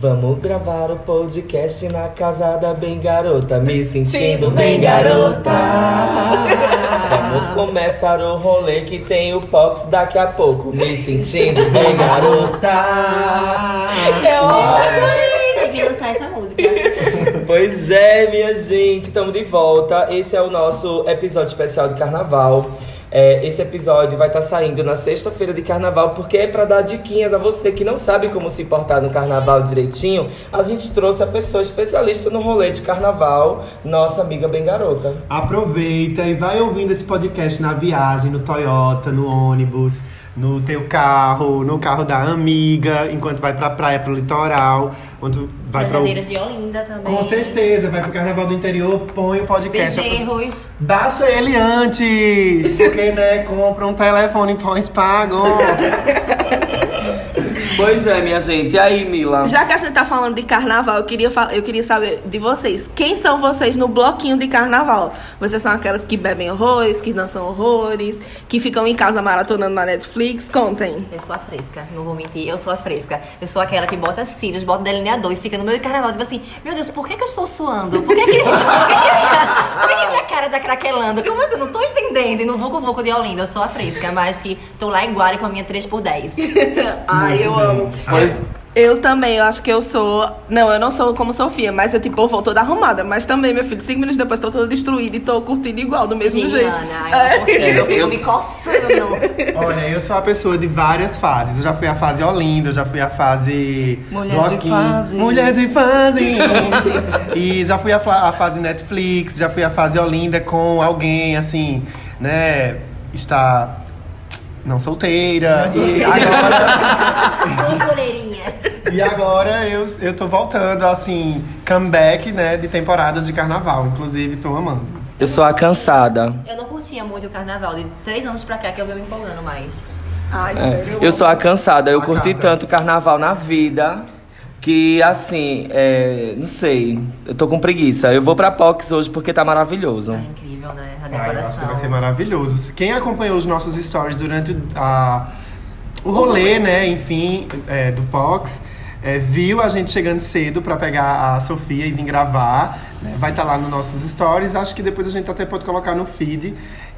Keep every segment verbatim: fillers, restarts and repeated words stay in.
Vamos gravar o podcast na casa da Bem-Garota. Me sentindo bem, garota. Vamos começar o rolê que tem o Pox daqui a pouco. Me sentindo bem, garota. Eu adorei. Tem que gostar dessa música. Pois é, minha gente. Estamos de volta. Esse é o nosso episódio especial de carnaval. É, esse episódio vai estar tá saindo na sexta-feira de carnaval, porque é pra dar diquinhas a você que não sabe como se portar no carnaval direitinho. A gente trouxe a pessoa especialista no rolê de carnaval, nossa amiga Bem-Garota. Aproveita e vai ouvindo esse podcast na viagem, no Toyota, no ônibus, no teu carro, no carro da amiga, enquanto vai pra praia, pro litoral, enquanto vai pra... Bananeiras de Olinda também. Com certeza, vai pro carnaval do interior, põe o podcast. Beijos. Baixa ele antes, porque, né, compra um telefone, pões pagam. Pois é, minha gente. E aí, Mila? Já que a gente tá falando de carnaval, eu queria, fal- eu queria saber de vocês. Quem são vocês no bloquinho de carnaval? Vocês são aquelas que bebem horrores, que dançam horrores, que ficam em casa maratonando na Netflix? Contem. Eu sou a fresca, não vou mentir. Eu sou a fresca. Eu sou aquela que bota cílios, bota delineador e fica no meio do carnaval. Tipo assim, meu Deus, por que que eu estou suando? Por que que, por que, que, minha, por que, que minha cara tá craquelando? Como assim? Não tô entendendo. E no vucu-vucu de Olinda, eu sou a fresca, mas que tô lá igual com a minha três por dez. Ai, eu amo. Pois... Eu também, eu acho que eu sou... Não, eu não sou como Sofia, mas eu tipo, vou toda arrumada. Mas também, meu filho, cinco minutos depois tô toda destruída e tô curtindo igual, do mesmo Diana, jeito. Ai, eu não consigo, eu fico me coçando. Olha, eu sou uma pessoa de várias fases. Eu já fui a fase Olinda, eu já fui a fase... Mulher Loquim. de fase. Mulher de fase. E já fui a, a fase Netflix, já fui a fase Olinda com alguém, assim, né, está... Não solteira, não solteira. E agora... e agora eu, eu tô voltando, assim, comeback, né, de temporadas de carnaval. Inclusive, tô amando. Eu, eu sou a cansada. Eu não curtia muito o carnaval. De três anos pra cá que eu venho me empolgando mais. Ai, sério? É. Eu sou a cansada. Eu a curti cada. tanto carnaval na vida... Que, assim, é, não sei, eu tô com preguiça. Eu vou pra Pox hoje porque tá maravilhoso. Tá incrível, né? A decoração. Ai, eu acho que vai ser maravilhoso. Quem acompanhou os nossos stories durante a, o rolê, né, enfim, é, do Pox, é, viu a gente chegando cedo pra pegar a Sofia e vir gravar. Né? Vai estar tá lá nos nossos stories. Acho que depois a gente até pode colocar no feed.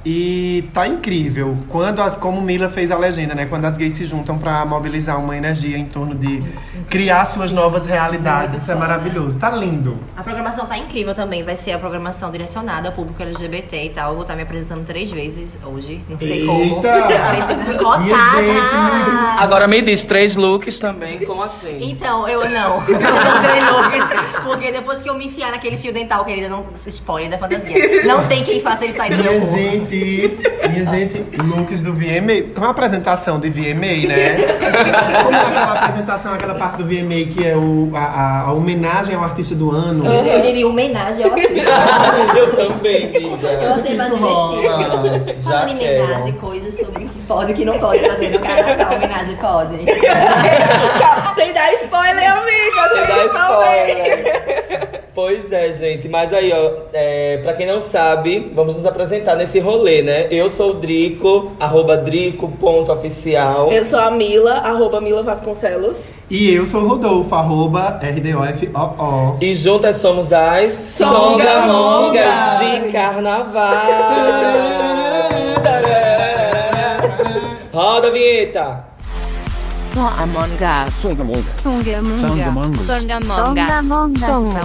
E tá incrível. Quando as, como Mila fez a legenda, né? Quando as gays se juntam pra mobilizar uma energia em torno de criar suas novas realidades. Isso é maravilhoso. Tá lindo. A programação tá incrível também. Vai ser a programação direcionada ao público L G B T e tal. Eu vou estar me apresentando três vezes hoje. Não sei Eita. como. Eita! Agora me diz, três looks também. Como assim? Então, eu não. Eu não três looks. Porque depois que eu me enfiar naquele fio dental, querida, não se spoiler da fantasia. Não tem quem faça ele sair do meu corpo. Minha gente, looks do V M A. Como é uma apresentação de V M A, né? Como é aquela apresentação, aquela parte do V M A que é o, a, a homenagem ao artista do ano? Eu diria homenagem ao artista. Eu também, gente. Eu sei mais divertido. Falando em homenagem, coisas sobre pode que não pode fazer no carnaval. Homenagem pode. Sem dar spoiler, amiga. Sem dar spoiler. Pois é, gente. Mas aí, ó, é, pra quem não sabe, vamos nos apresentar nesse rolê. Né? Eu sou o Drico, arroba Drico.oficial. Eu sou a Mila, arroba Mila Vasconcelos. E eu sou o Rodolfo, arroba R D O F O O. E juntas somos as Songa Mongas de Carnaval. Roda a vinheta. Songa Mongas. Songa Mongas. Songa Mongas. Songa Mongas. Songa Mongas. Songa Mongas. Songa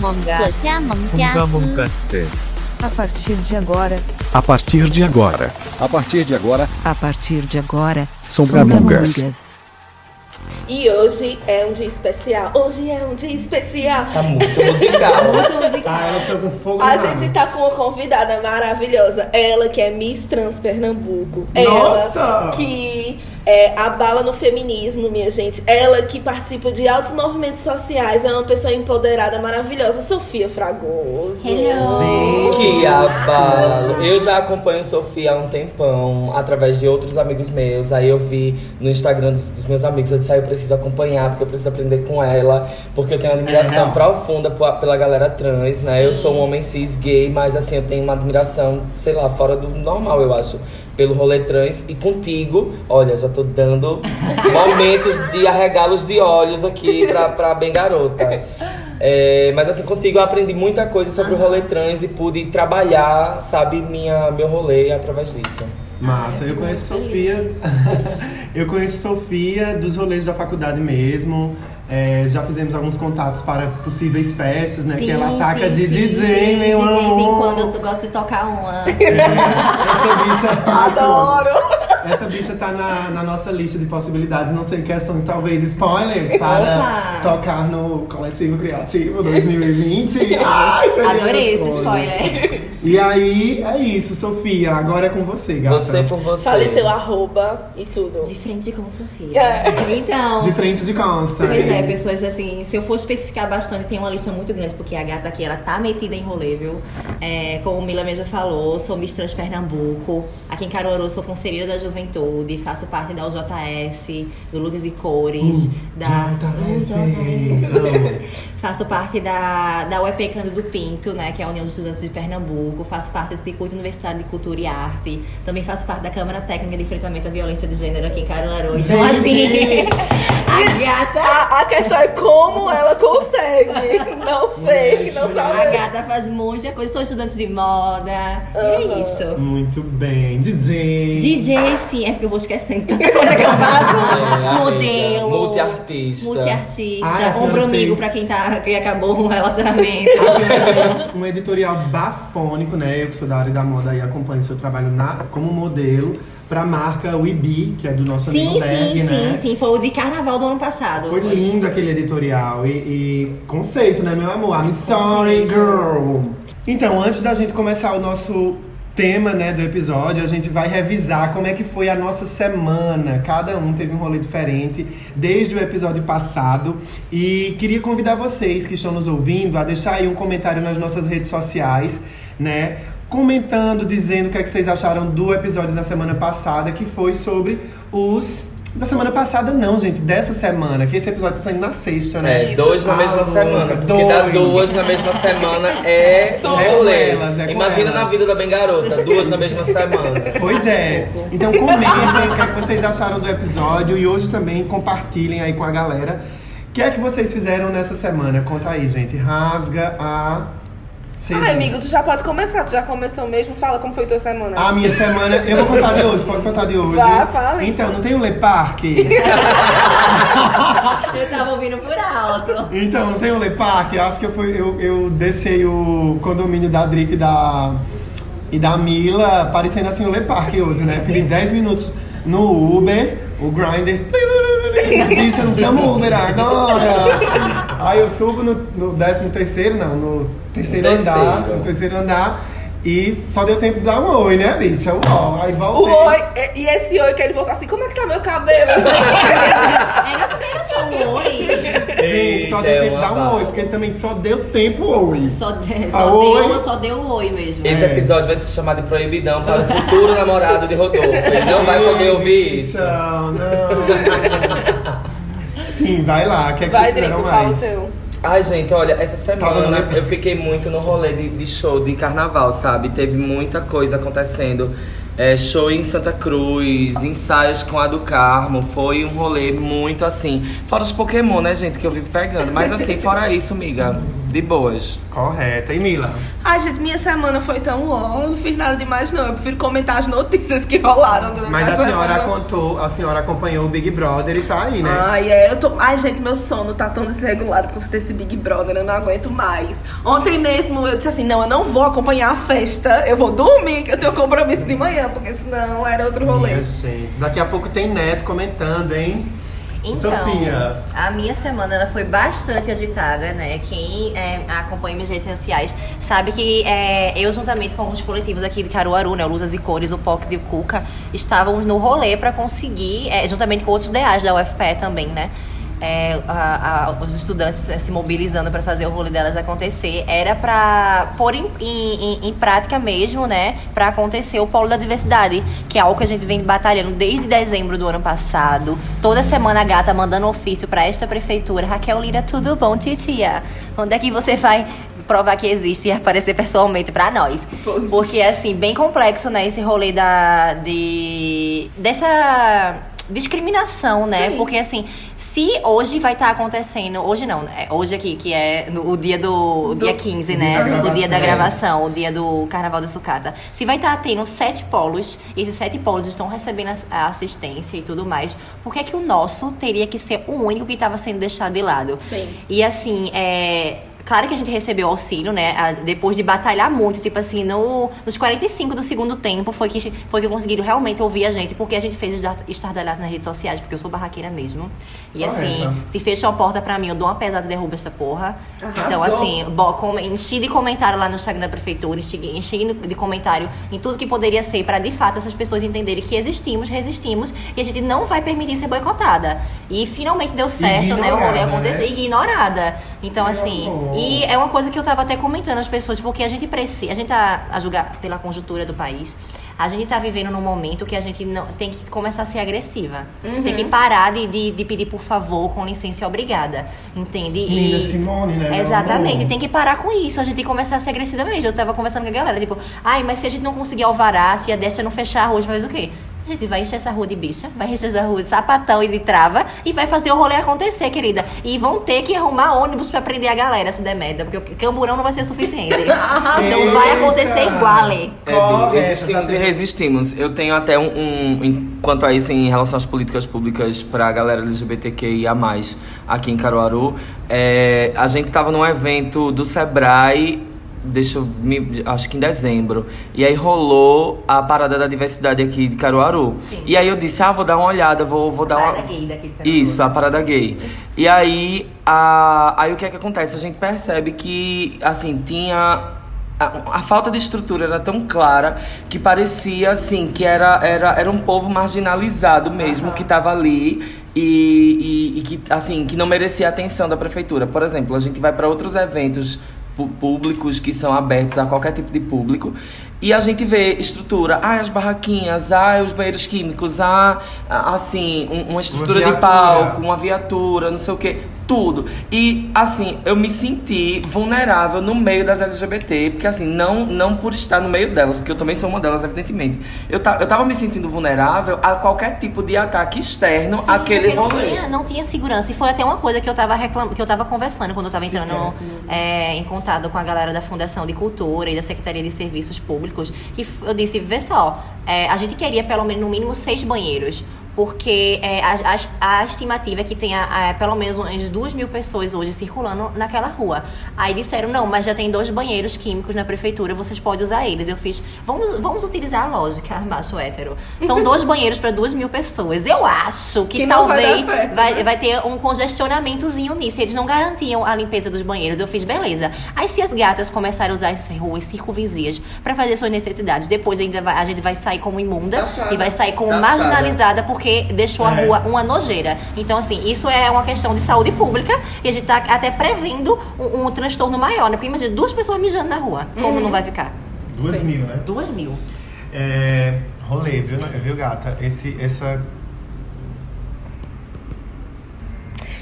Mongas. Songa Mongas. A partir de agora. A partir de agora. A partir de agora. A partir de agora. Songa Mongas. E hoje é um dia especial. Hoje é um dia especial. Tá muito musical. Tá muito musical. Ah, ela foi com fogo. A gente tá com uma convidada maravilhosa. Ela que é Miss Trans Pernambuco. Nossa! Ela que É, abala no feminismo, minha gente. Ela que participa de altos movimentos sociais é uma pessoa empoderada, maravilhosa. Sofia Fragoso. Hello. Gente, que abalo. Eu já acompanho Sofia há um tempão, através de outros amigos meus. Aí eu vi no Instagram dos, dos meus amigos, eu disse, ah, eu preciso acompanhar, porque eu preciso aprender com ela. Porque eu tenho uma admiração é, profunda pela, pela galera trans, né? Sim. Eu sou um homem cis gay, mas assim, eu tenho uma admiração, sei lá, fora do normal, eu acho. Pelo rolê trans e contigo, olha, já tô dando momentos de arregalos de olhos aqui pra, pra Bem-Garota. É, mas assim, contigo eu aprendi muita coisa sobre uhum. o rolê trans e pude trabalhar, sabe, minha, meu rolê através disso. Massa, eu conheço Sofia. Eu conheço Sofia dos rolês da faculdade mesmo. É, já fizemos alguns contatos para possíveis festas, né? Sim, que ela ataca sim, de sim, D J, sim, meu amor. De vez em quando eu gosto de tocar uma. É, essa bicha. Adoro! Essa bicha tá na, na nossa lista de possibilidades, não sei questões, talvez spoilers, para Opa. tocar no Coletivo Criativo dois mil e vinte. Ai, adorei esse spoiler. E aí, é isso, Sofia. Agora é com você, gata. Você por você. Fale seu arroba e tudo. De frente com Sofia. É. Então. De frente de consta. Pois é, pessoas assim, se eu for especificar bastante, tem uma lista muito grande, porque a gata aqui, ela tá metida em rolê, viu? É, como Mila mesmo falou, sou Miss Trans Pernambuco. Aqui em Caruaru, sou conselheira da juventude, faço parte da U J S, do Lutas e Cores, uh, da... U J S. U J S. Faço parte da, da U F P E Cândido Pinto, né, que é a União dos Estudantes de Pernambuco. Faço parte do Circuito Universitário de Cultura e Arte. Também faço parte da Câmara Técnica de Enfrentamento à Violência de Gênero aqui em Caruaru. Então, assim, a gata... A, a questão é como ela consegue. Não sei, não sabe. A gata faz muita coisa. Sou estudante de moda. Uhum. E é isso. Muito bem. D J. D J, sim. É porque eu vou esquecendo tanta coisa que eu faço. Modelo. Multiartista. Multiartista. Ombro amigo pra quem, tá, quem acabou um relacionamento. Um editorial bafão. Né? Eu que sou da área da moda e acompanho o seu trabalho na, como modelo para a marca U I B, que é do nosso sim, amigo Berg, sim, né? Sim, sim, foi o de carnaval do ano passado. Foi, foi. Lindo aquele editorial e, e conceito, né, meu amor? I'm sorry, girl. Então, antes da gente começar o nosso tema, né, do episódio, a gente vai revisar como é que foi a nossa semana. Cada um teve um rolê diferente desde o episódio passado. E queria convidar vocês que estão nos ouvindo a deixar aí um comentário nas nossas redes sociais, né? Comentando, dizendo o que é que vocês acharam do episódio da semana passada, que foi sobre os... Da semana passada não, gente, dessa semana, que esse episódio tá saindo na sexta, né? É, dois na ah, mesma louca, semana, porque dois. Dar duas na mesma semana é rolê. É elas, é imagina na vida da Bem-Garota, duas na mesma semana. Pois é, então comentem o que é que vocês acharam do episódio e hoje também compartilhem aí com a galera. O que é que vocês fizeram nessa semana? Conta aí, gente, rasga a... Ai, ah, amigo, tu já pode começar, tu já começou mesmo, fala como foi tua semana. A minha semana, eu vou contar de hoje, posso contar de hoje? Vá, fala. Então, não tem o Le Parque? Eu tava ouvindo por alto. Então, não tem o Le Parque, acho que eu, fui, eu, eu deixei o condomínio da Drico e da, e da Mila parecendo assim o Le Parque hoje, né? Pedi dez minutos no Uber, o Grindr... Esse bicho, eu não chamo Uber agora! Aí eu subo no, no décimo terceiro, não, no terceiro, terceiro andar, no terceiro andar. E só deu tempo de dar um oi, né, bicha? Uau, aí voltei. O oi, e esse oi que ele voltou assim, como é que tá meu cabelo? Era também só um oi. Gente, só deu tempo de dar um oi, porque também só deu tempo oi. Só, de, só, oi. Deu, só deu um oi mesmo. Esse é. episódio vai se chamar de proibidão para o futuro namorado de Rodolfo. Ele não vai poder ouvir isso. Não, não. Sim, vai lá, o que é que vai, vocês esperam mais? Ai, gente, olha, essa semana eu fiquei muito no rolê de, de show de carnaval, sabe? Teve muita coisa acontecendo. É, show em Santa Cruz, ensaios com a do Carmo, foi um rolê muito assim. Fora os Pokémon, né, gente, que eu vivo pegando. Mas assim, fora isso, miga, de boas. Correta, e Mila? Ai, gente, minha semana foi tão longa, eu não fiz nada demais não. Eu prefiro comentar as notícias que rolaram durante Mas a, a senhora semana. Contou, a senhora acompanhou o Big Brother e tá aí, né? Ai, é, eu tô... Ai, gente, meu sono tá tão desregulado por ter esse Big Brother, eu não aguento mais. Ontem mesmo eu disse assim, não, eu não vou acompanhar a festa, eu vou dormir, que eu tenho compromisso de manhã. Porque senão era outro rolê. Minha gente, daqui a pouco tem Neto comentando, hein? Então, Sofia, a minha semana ela foi bastante agitada, né? Quem é, acompanha minhas redes sociais sabe que é, eu, juntamente com alguns coletivos aqui de Caruaru, né? O Lutas e Cores, o Pox e o Cuca, estávamos no rolê para conseguir, é, juntamente com outros D As da U F P E também, né? É, a, a, os estudantes se mobilizando para fazer o rolê delas acontecer, era para pôr em, em, em prática mesmo, né, para acontecer o Polo da Diversidade, que é algo que a gente vem batalhando desde dezembro do ano passado. Toda semana a gata mandando ofício para esta prefeitura: Raquel Lira, tudo bom, titia? Onde é que você vai provar que existe e aparecer pessoalmente pra nós? Porque é assim, bem complexo, né, esse rolê da, de, dessa... discriminação, né? Sim. Porque assim, se hoje vai estar tá acontecendo, hoje não, né? Hoje aqui, que é no, o dia do, do dia quinze, né? Gravação, o dia da gravação, é. O dia do Carnaval da Sucata. Se vai estar tá tendo sete polos, e esses sete polos estão recebendo a assistência e tudo mais, por que é que o nosso teria que ser o único que estava sendo deixado de lado? Sim. E assim, é... claro que a gente recebeu auxílio, né? Depois de batalhar muito, tipo assim, no, nos quarenta e cinco do segundo tempo, foi que, foi que conseguiram realmente ouvir a gente, porque a gente fez estardalhaço nas redes sociais, porque eu sou barraqueira mesmo. E ah, assim, é, tá? Se fechou a porta pra mim, eu dou uma pesada e derrubo esta porra. Ah, então, ah, assim, bo, com, enchi de comentário lá no Instagram da prefeitura, enchi, enchi de comentário em tudo que poderia ser, pra de fato essas pessoas entenderem que existimos, resistimos, e a gente não vai permitir ser boicotada. E finalmente deu certo, né? O rolê aconteceu. E ignorada. Então, assim. E é uma coisa que eu tava até comentando às pessoas, porque a gente precisa, a gente tá a julgar pela conjuntura do país, a gente tá vivendo num momento que a gente não, tem que começar a ser agressiva. Uhum. Tem que parar de, de, de pedir por favor, com licença, obrigada. Entende? Nina e... Simone, né? Exatamente, tem que parar com isso, a gente tem que começar a ser agressiva mesmo. Eu tava conversando com a galera, tipo, ai, mas se a gente não conseguir alvará, se a desta não fechar a rua, a gente faz o quê? A gente vai encher essa rua de bicha, vai encher essa rua de sapatão e de trava e vai fazer o rolê acontecer, querida. E vão ter que arrumar ônibus pra prender a galera, se der merda, porque o camburão não vai ser suficiente. Então vai acontecer igual, hein? É, resistimos e resistimos. Eu tenho até um, um... quanto a isso, em relação às políticas públicas pra galera L G B T Q I A mais, aqui em Caruaru, é, a gente tava num evento do Sebrae... Deixa eu me, acho que em dezembro. E aí rolou a parada da diversidade aqui de Caruaru. Sim. E aí eu disse, ah, vou dar uma olhada, vou, vou dar uma... A parada gay daqui de Caruaru. Isso, a parada gay. E aí, a... aí o que é que acontece? A gente percebe que, assim, tinha... A, a falta de estrutura era tão clara que parecia, assim, que era, era, era um povo marginalizado mesmo, uhum, que tava ali... E, e, e que, assim, que não merecia a atenção da prefeitura. Por exemplo, a gente vai para outros eventos públicos que são abertos a qualquer tipo de público e a gente vê estrutura, ah, as barraquinhas, ah, os banheiros químicos, ah, assim, um, uma estrutura uma de palco, uma viatura, não sei o quê, tudo. E, assim, eu me senti vulnerável no meio das L G B T, porque, assim, não, não por estar no meio delas, porque eu também sou uma delas, evidentemente. Eu, ta, eu tava me sentindo vulnerável a qualquer tipo de ataque externo. Sim, àquele rolê. Não tinha, não tinha segurança. E foi até uma coisa que eu tava, reclam... que eu tava conversando quando eu tava entrando no, é, em contato com a galera da Fundação de Cultura e da Secretaria de Serviços Públicos. E eu disse, vê só, é, a gente queria pelo menos no mínimo seis banheiros, porque é, a, a, a estimativa é que tenha a, pelo menos umas duas mil pessoas hoje circulando naquela rua. Aí disseram, não, mas já tem dois banheiros químicos na prefeitura, vocês podem usar eles. Eu fiz, vamos, vamos utilizar a lógica, macho hétero. São dois banheiros para duas mil pessoas. Eu acho que, que talvez vai, certo, vai, né? vai ter um congestionamentozinho nisso. Eles não garantiam a limpeza dos banheiros. Eu fiz, beleza. Aí se as gatas começarem a usar essas ruas circunvizinhas para fazer suas necessidades, depois ainda vai, a gente vai sair como imunda Taxada. e vai sair como Taxada. marginalizada, porque deixou a rua uma nojeira. Então, assim, isso é uma questão de saúde pública e a gente tá até prevendo um, um transtorno maior, né? Porque imagina, duas pessoas mijando na rua. Como hum. não vai ficar? Duas Sim. mil, né? Duas mil. É, rolê, viu, viu, gata? Esse, essa...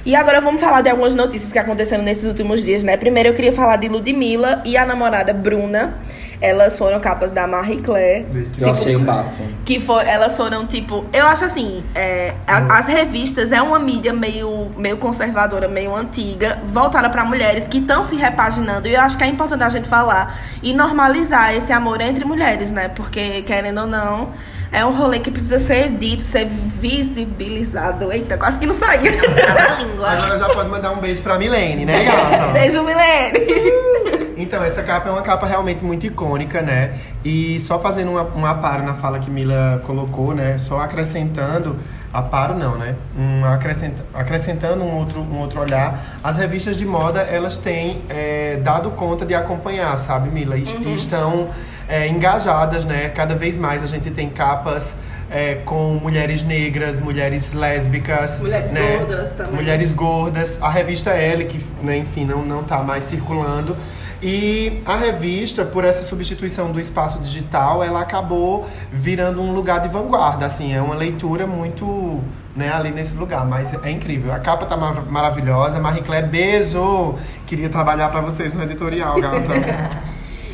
E agora vamos falar de algumas notícias que aconteceram nesses últimos dias, né? Primeiro eu queria falar de Ludmilla e a namorada Bruna. Elas foram capas da Marie Claire. Eu tipo, achei um bafo. Que foi, elas foram, tipo... Eu acho assim, é, a, as revistas é uma mídia meio, meio conservadora, meio antiga, voltada pra mulheres que estão se repaginando. E eu acho que é importante a gente falar e normalizar esse amor entre mulheres, né? Porque, querendo ou não... É um rolê que precisa ser dito, ser visibilizado. Eita, quase que não saiu. Não, não, não, não, não. Agora já pode mandar um beijo pra Milene, né, gata? Beijo, Milene! Então, essa capa é uma capa realmente muito icônica, né? E só fazendo uma, um aparo na fala que Mila colocou, né? Só acrescentando... Aparo não, né? Um acrescenta, acrescentando um outro, um outro olhar. As revistas de moda, elas têm é, dado conta de acompanhar, sabe, Mila? E, uhum. e estão é, engajadas, né? Cada vez mais a gente tem capas... É, com mulheres negras, mulheres lésbicas, mulheres né? gordas também. Mulheres gordas, a revista L, que né, enfim, não, não tá mais circulando. E a revista, por essa substituição do espaço digital, ela acabou virando um lugar de vanguarda, assim, é uma leitura muito, né, ali nesse lugar, mas é incrível. A capa tá mar- maravilhosa, Marie Claire, beijo! Queria trabalhar pra vocês no editorial, garota.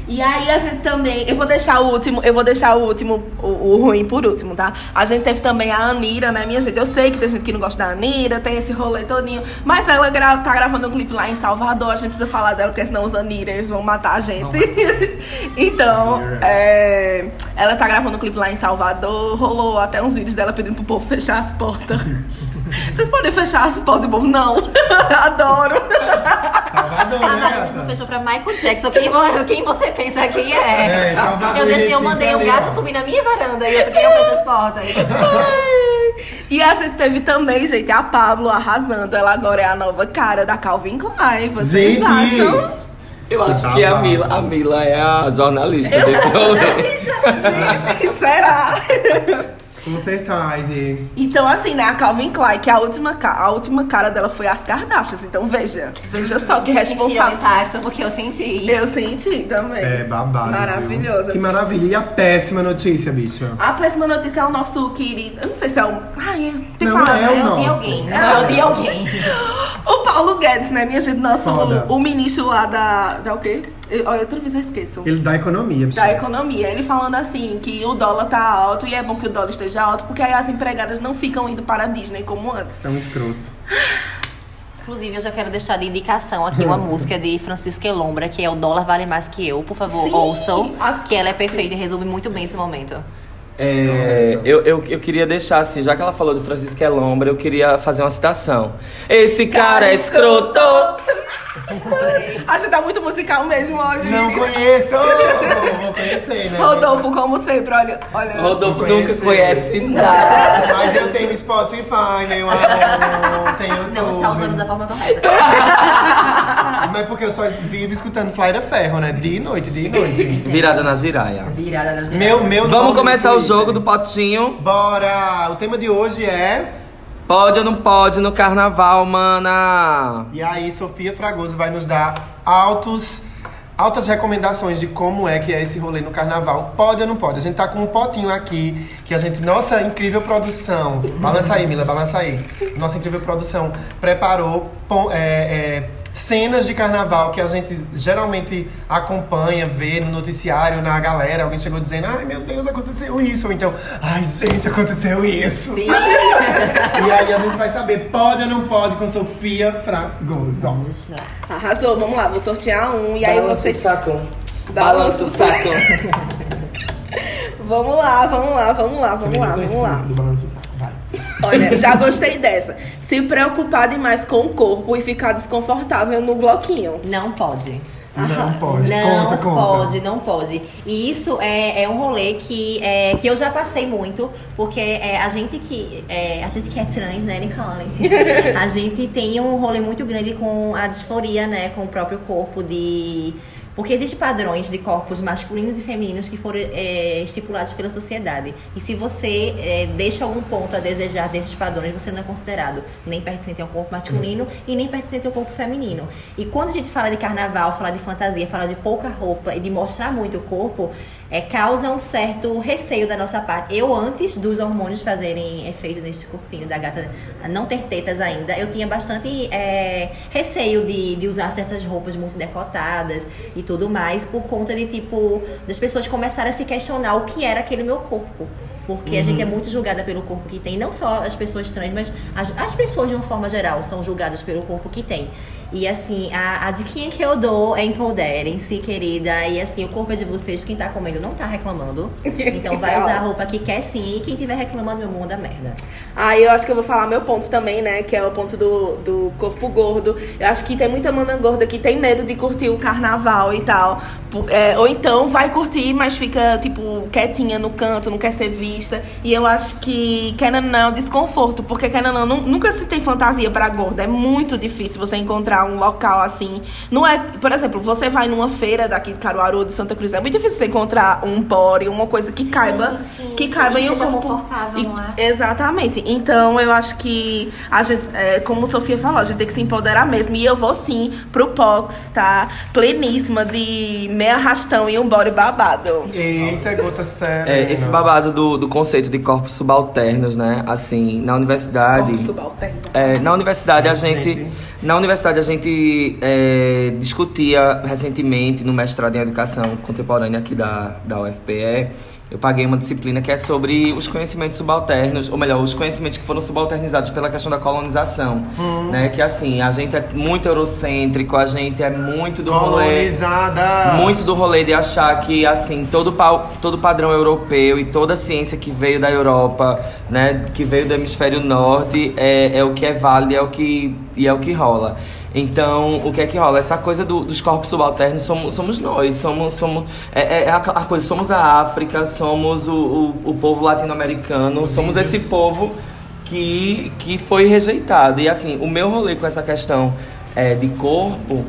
E aí a gente também, eu vou deixar o último, eu vou deixar o último, o, o ruim por último, tá? A gente teve também a Anira, né, minha gente? Eu sei que tem gente que não gosta da Anira, tem esse rolê todinho, mas ela gra- tá gravando um clipe lá em Salvador, a gente precisa falar dela, porque senão os Aniras vão matar a gente. Então, é, ela tá gravando um clipe lá em Salvador, rolou até uns vídeos dela pedindo pro povo fechar as portas. Vocês podem fechar as portas do povo? Não! Adoro! Salvador, ah, né, mas a gente não fechou pra Michael Jackson. Quem, quem você pensa que é? É Salvador, eu deixei, eu mandei um gato subir na minha varanda e eu fiquei abrindo as portas. E a gente teve também, gente, a Pablo arrasando. Ela agora é a nova cara da Calvin Klein. Vocês gente. acham? Eu acho tá que a Mila, a Mila é a jornalista. Eu sou jornalista, gente, será? Com certeza. Então, assim, né, a Calvin Klein, que a última, a última cara dela foi as Kardashians. Então, veja, veja só que responsável. Impacto, porque eu senti. Eu senti também. É, babado. Maravilhoso. Que maravilha. E a péssima notícia, bicha? A péssima notícia é o nosso querido... Eu não sei se é um... Ah, é. Tem não, não é, é o nosso. De alguém. Não, é de alguém. O Paulo Guedes, né, minha gente? Nosso... O, o ministro lá da... Da o quê? Eu, outra vez eu esqueço. Ele da economia, bicha. Da economia. Ele falando, assim, que o dólar tá alto e é bom que o dólar esteja alto, porque aí as empregadas não ficam indo para a Disney como antes. É um escroto. Inclusive, eu já quero deixar de indicação aqui uma música de Francisca Elombra, que é O Dólar Vale Mais Que Eu. Por favor, sim, ouçam, assim, que ela é perfeita e resume muito bem esse momento. É, eu, eu, eu queria deixar assim, já que ela falou de Francisca Elombra, eu queria fazer uma citação. Esse cara é escroto! Acho que tá muito musical mesmo hoje. Não conheço! Vou conhecer, né? Rodolfo, como sempre, olha. olha Rodolfo nunca conhece nada. Mas eu tenho Spotify, meu amor. Tenho tudo. Não está usando da forma correta. Mas porque eu só vivo escutando Flaira Ferro, né? De noite, de noite. Virada na giraia. Virada na giraia. Meu, meu Vamos começar o jogo do potinho. Bora! O tema de hoje é... Pode ou não pode no carnaval, mana? E aí, Sofia Fragoso vai nos dar altos, altas recomendações de como é que é esse rolê no carnaval. Pode ou não pode? A gente tá com um potinho aqui, que a gente... Nossa, incrível produção. Balança aí, Mila, balança aí. Nossa incrível produção preparou é, é, cenas de carnaval que a gente geralmente acompanha, vê no noticiário, na galera. Alguém chegou dizendo, ai, meu Deus, aconteceu isso. Ou então, ai, gente, aconteceu isso. Sim. E aí a gente vai saber, pode ou não pode, com Sofia Fragoso. Arrasou, vamos lá, vou sortear um e aí vocês... Balança o saco. Balança o saco. Vamos lá, vamos lá, vamos lá, vamos lá, vamos lá. Olha, já gostei dessa. Se preocupar demais com o corpo e ficar desconfortável no bloquinho. Não pode. Não pode, não conta, conta. pode, não pode. E isso é, é um rolê que, é, que eu já passei muito, porque é, a gente que é, a gente que é trans, né, Nicole? A gente tem um rolê muito grande com a disforia, né, com o próprio corpo de... Porque existem padrões de corpos masculinos e femininos que foram é, estipulados pela sociedade. E se você é, deixa algum ponto a desejar desses padrões, você não é considerado nem pertencente ao corpo masculino e nem pertencente ao corpo feminino. E quando a gente fala de carnaval, fala de fantasia, fala de pouca roupa e de mostrar muito o corpo, é, causa um certo receio da nossa parte. Eu, antes dos hormônios fazerem efeito neste corpinho da gata não ter tetas ainda, eu tinha bastante é, receio de, de usar certas roupas muito decotadas e tudo mais, por conta de, tipo, das pessoas começarem a se questionar o que era aquele meu corpo. Porque uhum. a gente é muito julgada pelo corpo que tem. Não só as pessoas trans, mas as, as pessoas de uma forma geral são julgadas pelo corpo que tem. E assim, a, a diquinha que eu dou é empoderem-se, querida. E assim, o corpo é de vocês, quem tá comendo não tá reclamando. Então vai usar a roupa que quer sim. E quem tiver reclamando, meu mundo é merda. Ah, eu acho que eu vou falar meu ponto também, né? Que é o ponto do, do corpo gordo. Eu acho que tem muita mana gorda que tem medo de curtir o carnaval e tal. É, ou então vai curtir, mas fica, tipo, quietinha no canto, não quer ser vista. E eu acho que, querendo ou não, desconforto. Porque, querendo ou não, nunca se tem fantasia pra gorda. É muito difícil você encontrar um local assim. Não é, por exemplo, você vai numa feira daqui de Caruaru, de Santa Cruz. É muito difícil você encontrar um body, uma coisa que sim, caiba. Sim, que sim, caiba em um corpo confortável, não é? Exatamente. Então, eu acho que, a gente, é, como a Sofia falou, a gente tem que se empoderar mesmo. E eu vou, sim, pro Pox, tá? Pleníssima de meia arrastão e um body babado. Eita, gota séria. É, esse babado do, do conceito de corpos subalternos, né? Assim, na universidade... Corpos subalternos. É, na universidade, é, a gente... gente. Na universidade, a gente é, discutia recentemente no mestrado em Educação Contemporânea aqui da, da U F P E. Eu paguei uma disciplina que é sobre os conhecimentos subalternos, ou melhor, os conhecimentos que foram subalternizados pela questão da colonização, hum. né? Que assim, a gente é muito eurocêntrico, a gente é muito do rolê... Muito do rolê de achar que, assim, todo, pa- todo padrão europeu e toda ciência que veio da Europa, né? Que veio do hemisfério norte, é, é o que é válido, é o que, e é o que rola. Então, o que é que rola? Essa coisa do, dos corpos subalternos somos, somos nós, somos, somos, é, é a, a coisa, somos a África, somos o, o, o povo latino-americano, somos esse povo que, que foi rejeitado. E assim, o meu rolê com essa questão é, de corpo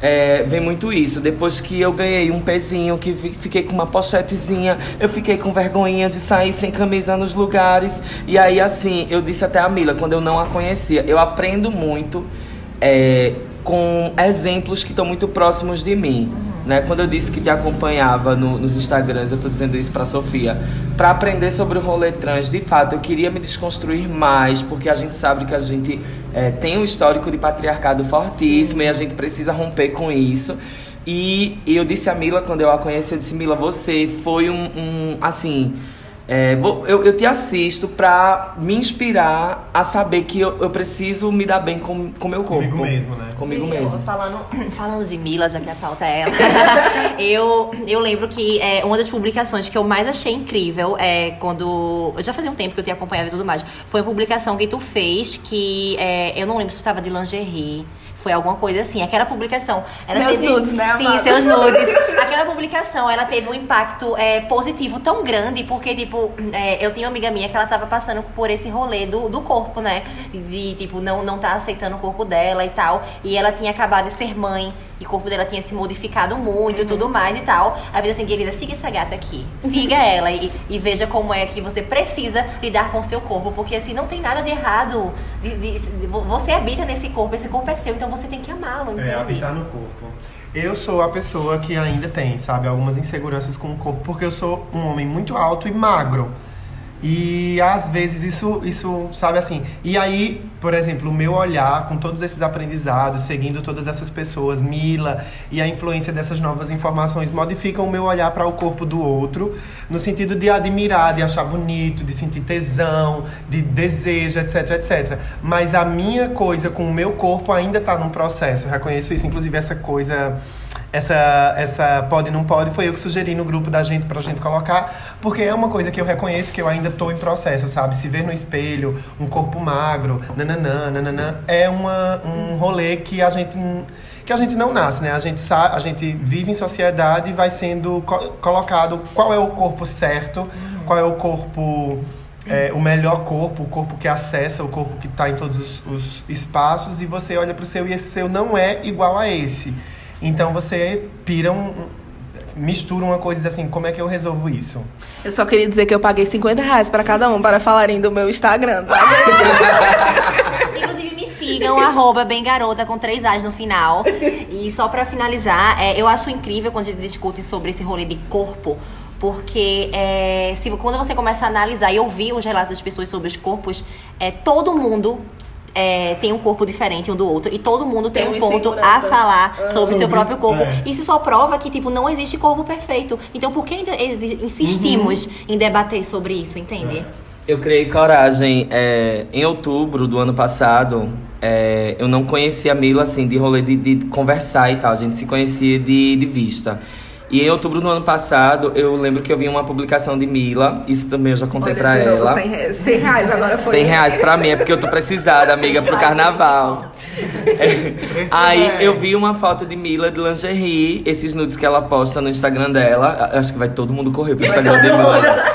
é, vem muito isso. Depois que eu ganhei um pezinho, que fiquei com uma pochetezinha, eu fiquei com vergonhinha de sair sem camisa nos lugares. E aí, assim, eu disse até a Mila, quando eu não a conhecia, eu aprendo muito. É, com exemplos que estão muito próximos de mim, uhum. né? Quando eu disse que te acompanhava no, nos Instagrams, eu tô dizendo isso pra Sofia, pra aprender sobre o rolê trans, de fato, eu queria me desconstruir mais, porque a gente sabe que a gente é, tem um histórico de patriarcado fortíssimo e a gente precisa romper com isso. E, e eu disse a Mila, quando eu a conheci, eu disse, Mila, você foi um, um assim... É, eu, eu te assisto pra me inspirar a saber que eu, eu preciso me dar bem com o meu corpo. Comigo mesmo, né? Comigo Mila, mesmo. Falando, falando de Mila, já que a pauta é ela, eu, eu lembro que é, uma das publicações que eu mais achei incrível é quando... Eu já fazia um tempo que eu te acompanhava e tudo mais. Foi a publicação que tu fez que... É, eu não lembro se tu tava de lingerie. Foi alguma coisa assim. Aquela publicação... Ela Meus teve... nudes, né? Sim, amada? Seus nudes. Aquela publicação, ela teve um impacto é, positivo tão grande, porque, tipo, é, eu tinha uma amiga minha que ela tava passando por esse rolê do, do corpo, né? De, tipo, não, não tá aceitando o corpo dela e tal. E ela tinha acabado de ser mãe. E o corpo dela tinha se modificado muito e uhum. tudo mais e tal. Aí eu disse assim, querida, siga essa gata aqui. Siga ela e, e veja como é que você precisa lidar com o seu corpo. Porque, assim, não tem nada de errado. De, de, de, você habita nesse corpo, esse corpo é seu, então você tem que amá-lo, entende? É, habitar no corpo. Eu sou a pessoa que ainda tem, sabe, algumas inseguranças com o corpo. Porque eu sou um homem muito alto e magro. E, às vezes, isso, isso, sabe, assim... E aí, por exemplo, o meu olhar, com todos esses aprendizados, seguindo todas essas pessoas, Mila, e a influência dessas novas informações, modificam o meu olhar para o corpo do outro, no sentido de admirar, de achar bonito, de sentir tesão, de desejo, etc, et cetera. Mas a minha coisa com o meu corpo ainda está num processo, eu reconheço isso. Inclusive, essa coisa... Essa, essa pode não pode foi eu que sugeri no grupo da gente pra gente colocar, porque é uma coisa que eu reconheço que eu ainda tô em processo, sabe? Se ver no espelho, um corpo magro, nananã, nananã, é uma, um rolê que a gente... Que a gente não nasce, né? A gente, a gente vive em sociedade e vai sendo co- colocado qual é o corpo certo, qual é o corpo... É, o melhor corpo, o corpo que acessa, o corpo que tá em todos os, os espaços, e você olha pro seu e esse seu não é igual a esse. Então você pira um... mistura uma coisa assim, como é que eu resolvo isso? Eu só queria dizer que eu paguei cinquenta reais pra cada um, para falarem do meu Instagram, tá? Inclusive me sigam, arroba Bem-Garota, com três A's no final. E só pra finalizar, é, eu acho incrível quando a gente discute sobre esse rolê de corpo. Porque é, se, quando você começa a analisar e ouvir os relatos das pessoas sobre os corpos, é, todo mundo... É, tem um corpo diferente um do outro. E todo mundo tem, tem um ponto a falar ah, sobre o seu próprio corpo. É. Isso só prova que, tipo, não existe corpo perfeito. Então, por que insistimos uhum. em debater sobre isso, entende? Eu criei coragem é, em outubro do ano passado... É, eu não conhecia a Mila, assim, de rolê de, de conversar e tal. A gente se conhecia de, de vista. E em outubro do ano passado, eu lembro que eu vi uma publicação de Mila. Isso também eu já contei. Olha, pra de novo, ela. cem reais. cem reais agora foi. cem reais pra mim, é porque eu tô precisada, amiga, pro carnaval. É. Aí eu vi uma foto de Mila de lingerie. Esses nudes que ela posta no Instagram dela. Acho que vai todo mundo correr pro Instagram de Mila.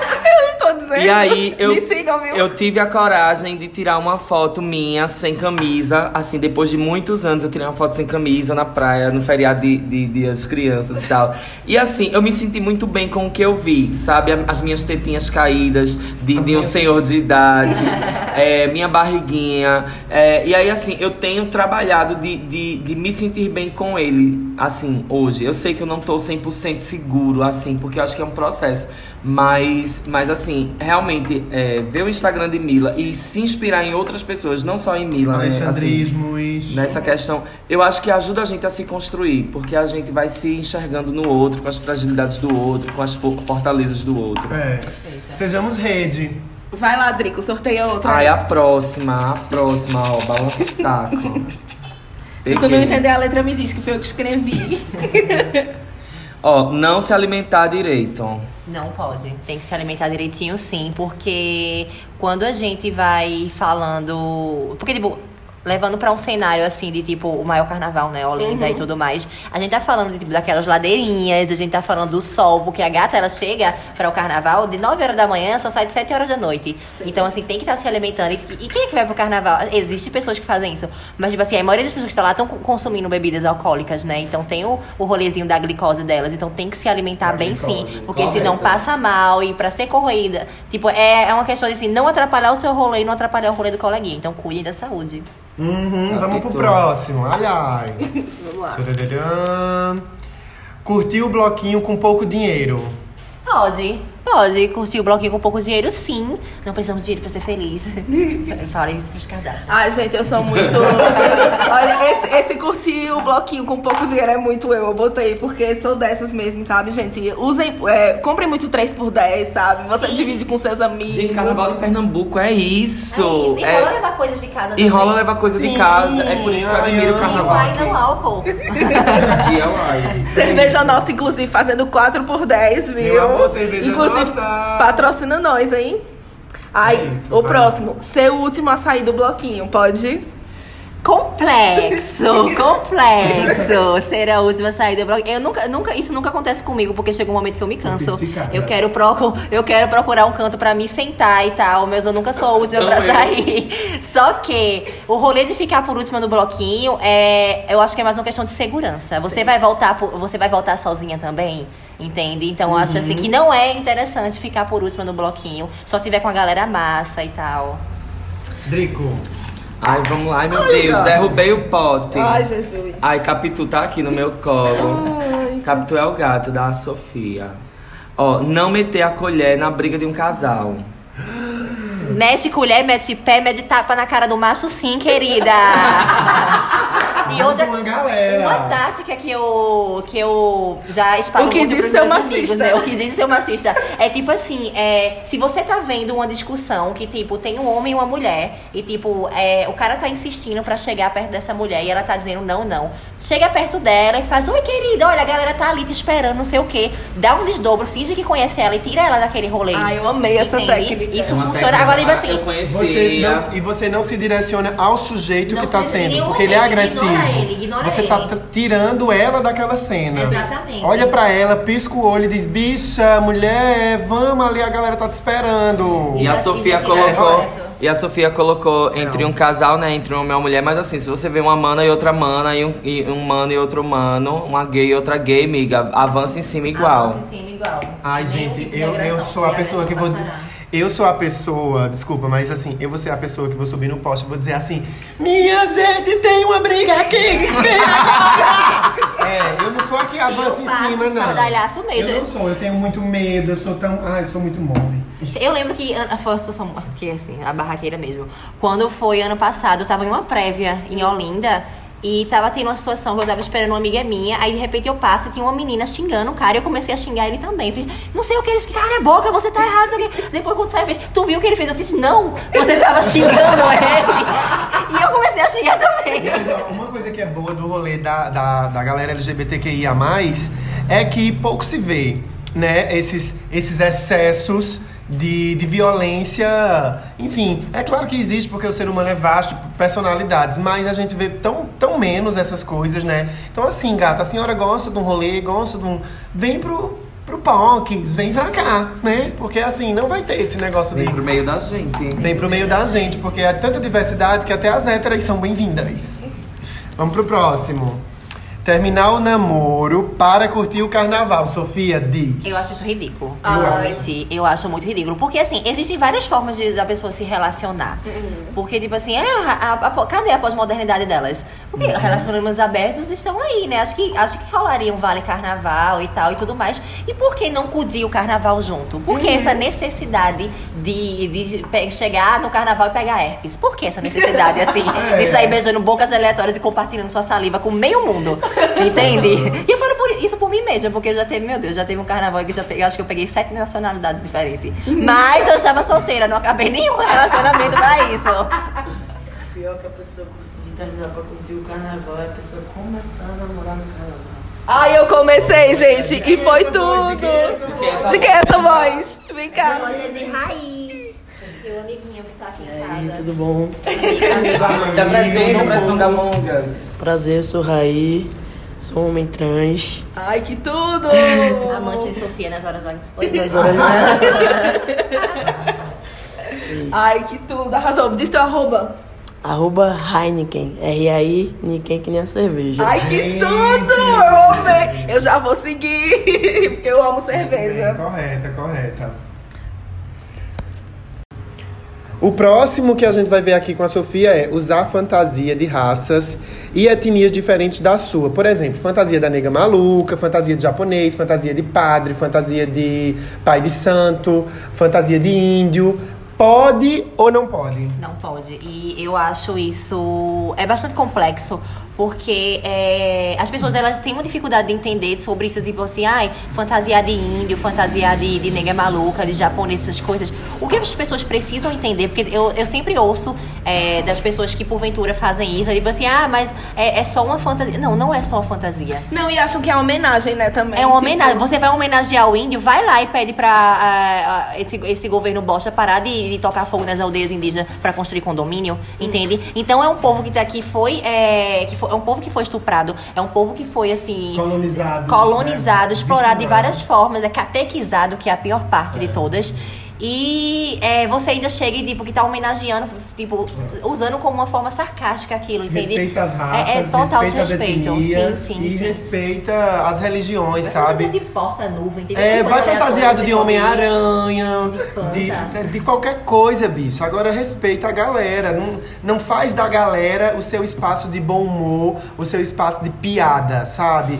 E aí, eu, sigam, eu tive a coragem de tirar uma foto minha sem camisa. Assim, depois de muitos anos, eu tirei uma foto sem camisa na praia, no feriado de, de, de as crianças e tal. E assim, eu me senti muito bem com o que eu vi, sabe? As minhas tetinhas caídas, de, de um senhor de idade, é, minha barriguinha. É, e aí, assim, eu tenho trabalhado de, de, de me sentir bem com ele, assim, hoje. Eu sei que eu não tô cem por cento seguro, assim, porque eu acho que é um processo. Mas, mas assim... Realmente, é, ver o Instagram de Mila e se inspirar em outras pessoas, não só em Mila, Alexandrismos, né? Assim, nessa questão, eu acho que ajuda a gente a se construir, porque a gente vai se enxergando no outro, com as fragilidades do outro, com as fortalezas do outro. É. Sejamos rede. Vai lá, Drico, sorteia outra. Ai, a próxima, a próxima, ó, balança o saco. Se tu não entender a letra, me diz, que foi eu que escrevi. Ó, não se alimentar direito. Não pode. Tem que se alimentar direitinho, sim. Porque quando a gente vai falando... Porque, tipo, levando pra um cenário, assim, de, tipo, o maior carnaval, né? Olinda uhum. e tudo mais. A gente tá falando, de, tipo, daquelas ladeirinhas. A gente tá falando do sol. Porque a gata, ela chega pra o carnaval de nove horas da manhã. Só sai de sete horas da noite. Sim. Então, assim, tem que estar tá se alimentando. E, e quem é que vai pro carnaval? Existem pessoas que fazem isso. Mas, tipo assim, a maioria das pessoas que estão lá estão consumindo bebidas alcoólicas, né? Então, tem o, o rolezinho da glicose delas. Então, tem que se alimentar a bem, glicose, sim. Porque correta. Senão passa mal. E pra ser corroída... Tipo, é, é uma questão de, assim, não atrapalhar o seu rolê e não atrapalhar o rolê do coleguinha. Então, cuide da saúde. Uhum, tá, vamos pro próximo. Olha aí. Curtir o bloquinho com pouco dinheiro. Pode, pode. Curtir o bloquinho com pouco dinheiro, sim. Não precisamos de dinheiro pra ser feliz. Fala isso pros Kardashian. Ai, gente, eu sou muito... Olha, esse, esse curtir o bloquinho com pouco dinheiro é muito eu. Eu botei, porque sou dessas mesmo, sabe, gente? Usem, é, comprem muito três por dez, sabe? Você sim. divide com seus amigos. Gente, carnaval de Pernambuco é isso. É isso. E é... rola levar coisas de casa também. E rola levar coisas de casa. É por isso que eu admiro o carnaval. Ai, não álcool. Cerveja nossa, inclusive, fazendo quatro por dez, viu? Eu amo cerveja nossa. Patrocina nós, hein? Aí, isso, o vai. Próximo. Ser o último a sair do bloquinho, pode? Complexo, complexo. Ser a última a sair do bloquinho. Eu nunca, nunca, isso nunca acontece comigo, porque chega um momento que eu me canso. Eu quero, procu- eu quero procurar um canto pra me sentar e tal, mas eu nunca sou a última pra sair. Só que o rolê de ficar por última no bloquinho, é, eu acho que é mais uma questão de segurança. Você vai voltar, por, você vai voltar sozinha também? Entende? Então, eu acho assim que não é interessante ficar por última no bloquinho. Só tiver com a galera massa e tal. Drico. Ai, vamos lá. Ai, meu Ai, Deus. Não. Derrubei o pote. Ai, Jesus. Ai, Capitu tá aqui no meu colo. Ai. Capitu é o gato da Sofia. Ó, não meter a colher na briga de um casal. Mete colher, mete pé, mete tapa na cara do macho, sim, querida. E outra, uma, uma tática que eu, que eu já espalhou o que diz ser machista, amigos, né? O que diz ser machista é tipo assim, é, se você tá vendo uma discussão que tipo, tem um homem e uma mulher e tipo, é, o cara tá insistindo pra chegar perto dessa mulher e ela tá dizendo não, não, chega perto dela e faz, oi querida, olha a galera tá ali te esperando, não sei o que, dá um desdobro, finge que conhece ela e tira ela daquele rolê. Ai, eu amei essa Entende? técnica. Isso é funciona, técnica. Agora tipo assim você não, e você não se direciona ao sujeito não que tá sendo, porque ele é agressivo. Ele, ignora você ele. Tá tirando ela daquela cena. Exatamente. Olha pra ela, pisca o olho e diz, bicha, mulher, vamos ali, a galera tá te esperando. E, e a Sofia é colocou... É E a Sofia colocou entre não. um casal, né? Entre uma e uma mulher. Mas assim, se você vê uma mana e outra mana, e um, e um mano e outro mano, uma gay e outra gay, amiga, avança em cima igual. Avança em cima igual. Ai, gente, eu, eu sou a pessoa que vou... Eu sou a pessoa, desculpa, mas assim, eu vou ser a pessoa que vou subir no poste e vou dizer assim, minha gente, tem uma briga aqui, vem agora! É, eu não sou a que avança eu em cima, não. Mesmo. Eu não sou, eu tenho muito medo, eu sou tão... Ai, eu sou muito mole. Eu lembro que foi a situação, que assim, a barraqueira mesmo. Quando foi ano passado, eu tava em uma prévia em Olinda, e tava tendo uma situação que eu tava esperando uma amiga minha. Aí, de repente, eu passo e tinha uma menina xingando o cara. E eu comecei a xingar ele também. Fiz, não sei o que. Ele disse, cara, a boca, você tá errado. Depois, quando saiu, eu fiz, tu viu o que ele fez? Eu fiz, não, você tava xingando ele. E eu comecei a xingar também. Mas uma coisa que é boa do rolê da, da, da galera L G B T Q I A mais, é que pouco se vê, né, esses, esses excessos de, de violência. Enfim, é claro que existe, porque o ser humano é vasto, personalidades, mas a gente vê tão, tão menos essas coisas, né? Então assim, gata, a senhora gosta de um rolê, gosta de um... Vem pro... pro Pox, vem pra cá, né? Porque assim, não vai ter esse negócio de... Vem pro meio da gente. Vem pro meio da gente, porque é tanta diversidade que até as héteras são bem-vindas. Vamos pro próximo. Terminar o namoro para curtir o carnaval. Sofia, diz. Eu acho isso ridículo. Ah, eu, acho. eu acho muito ridículo. Porque, assim, existem várias formas de, da pessoa se relacionar. Uhum. Porque, tipo assim, a, a, a, a, cadê a pós-modernidade delas? Porque uhum. relacionamentos abertos estão aí, né? Acho que, acho que rolaria um vale carnaval e tal e tudo mais. E por que não curtir o carnaval junto? Por que uhum. essa necessidade de, de pe- chegar no carnaval e pegar herpes? Por que essa necessidade, assim, é. de sair beijando bocas aleatórias e compartilhando sua saliva com meio mundo? Entende? Uhum. E eu falo por isso por mim mesma, porque eu já teve, meu Deus, já teve um carnaval que eu já peguei, eu acho que eu peguei sete nacionalidades diferentes. Uhum. Mas eu estava solteira, não acabei nenhum relacionamento pra isso. Pior que a pessoa curtir, terminar pra curtir o carnaval, é a pessoa começando a namorar no carnaval. Ai, eu comecei, gente, e foi tudo. De quem é essa voz? Vem cá. Meu amiguinho, eu aqui em casa. E aí, tudo bom? Se apresenta pra Songa Mongas. Prazer, eu sou Raí, sou homem trans. Ai, que tudo! Amante de Sofia nas horas vagas. Oi, nas horas vagas. Ai, que tudo! Arrasou, me diz teu arroba. Arroba Heineken, R A I, Niken que nem a cerveja. Ai, que tudo! Eu amei! Eu já vou seguir, porque eu amo cerveja. Correta, correta. O próximo que a gente vai ver aqui com a Sofia é usar fantasia de raças e etnias diferentes da sua. Por exemplo, fantasia da nega maluca, fantasia de japonês, fantasia de padre, fantasia de pai de santo, fantasia de índio. Pode ou não pode? Não pode. E eu acho isso... é bastante complexo. Porque é, as pessoas, elas têm uma dificuldade de entender sobre isso. Tipo assim, ai, fantasia de índio, fantasia de, de nega maluca, de japonês, essas coisas. O que as pessoas precisam entender? Porque eu, eu sempre ouço é, das pessoas que porventura fazem isso. Tipo assim, ah, mas é, é só uma fantasia. Não, não é só uma fantasia. Não, e acham que é uma homenagem, né, também. É uma homenagem. Tipo... Você vai homenagear o índio, vai lá e pede pra a, a, esse, esse governo bosta parar de, de tocar fogo nas aldeias indígenas pra construir condomínio, hum. entende? Então é um povo que daqui foi... É, que foi É um povo que foi estuprado, é um povo que foi, assim... Colonizado. Colonizado, né? Explorado de várias formas, é catequizado, que é a pior parte é. de todas. E é, você ainda chega e, tipo, que tá homenageando, tipo, usando como uma forma sarcástica aquilo, entende? Respeita as raças, é, é total respeita de respeito. As etnias, sim, sim, e sim. respeita as religiões, vai sabe? Vai de porta-nuvem, entendeu? É, vai fantasiado de Homem-Aranha, de, de qualquer coisa, bicho. Agora respeita a galera, não, não faz da galera o seu espaço de bom humor, o seu espaço de piada, sabe?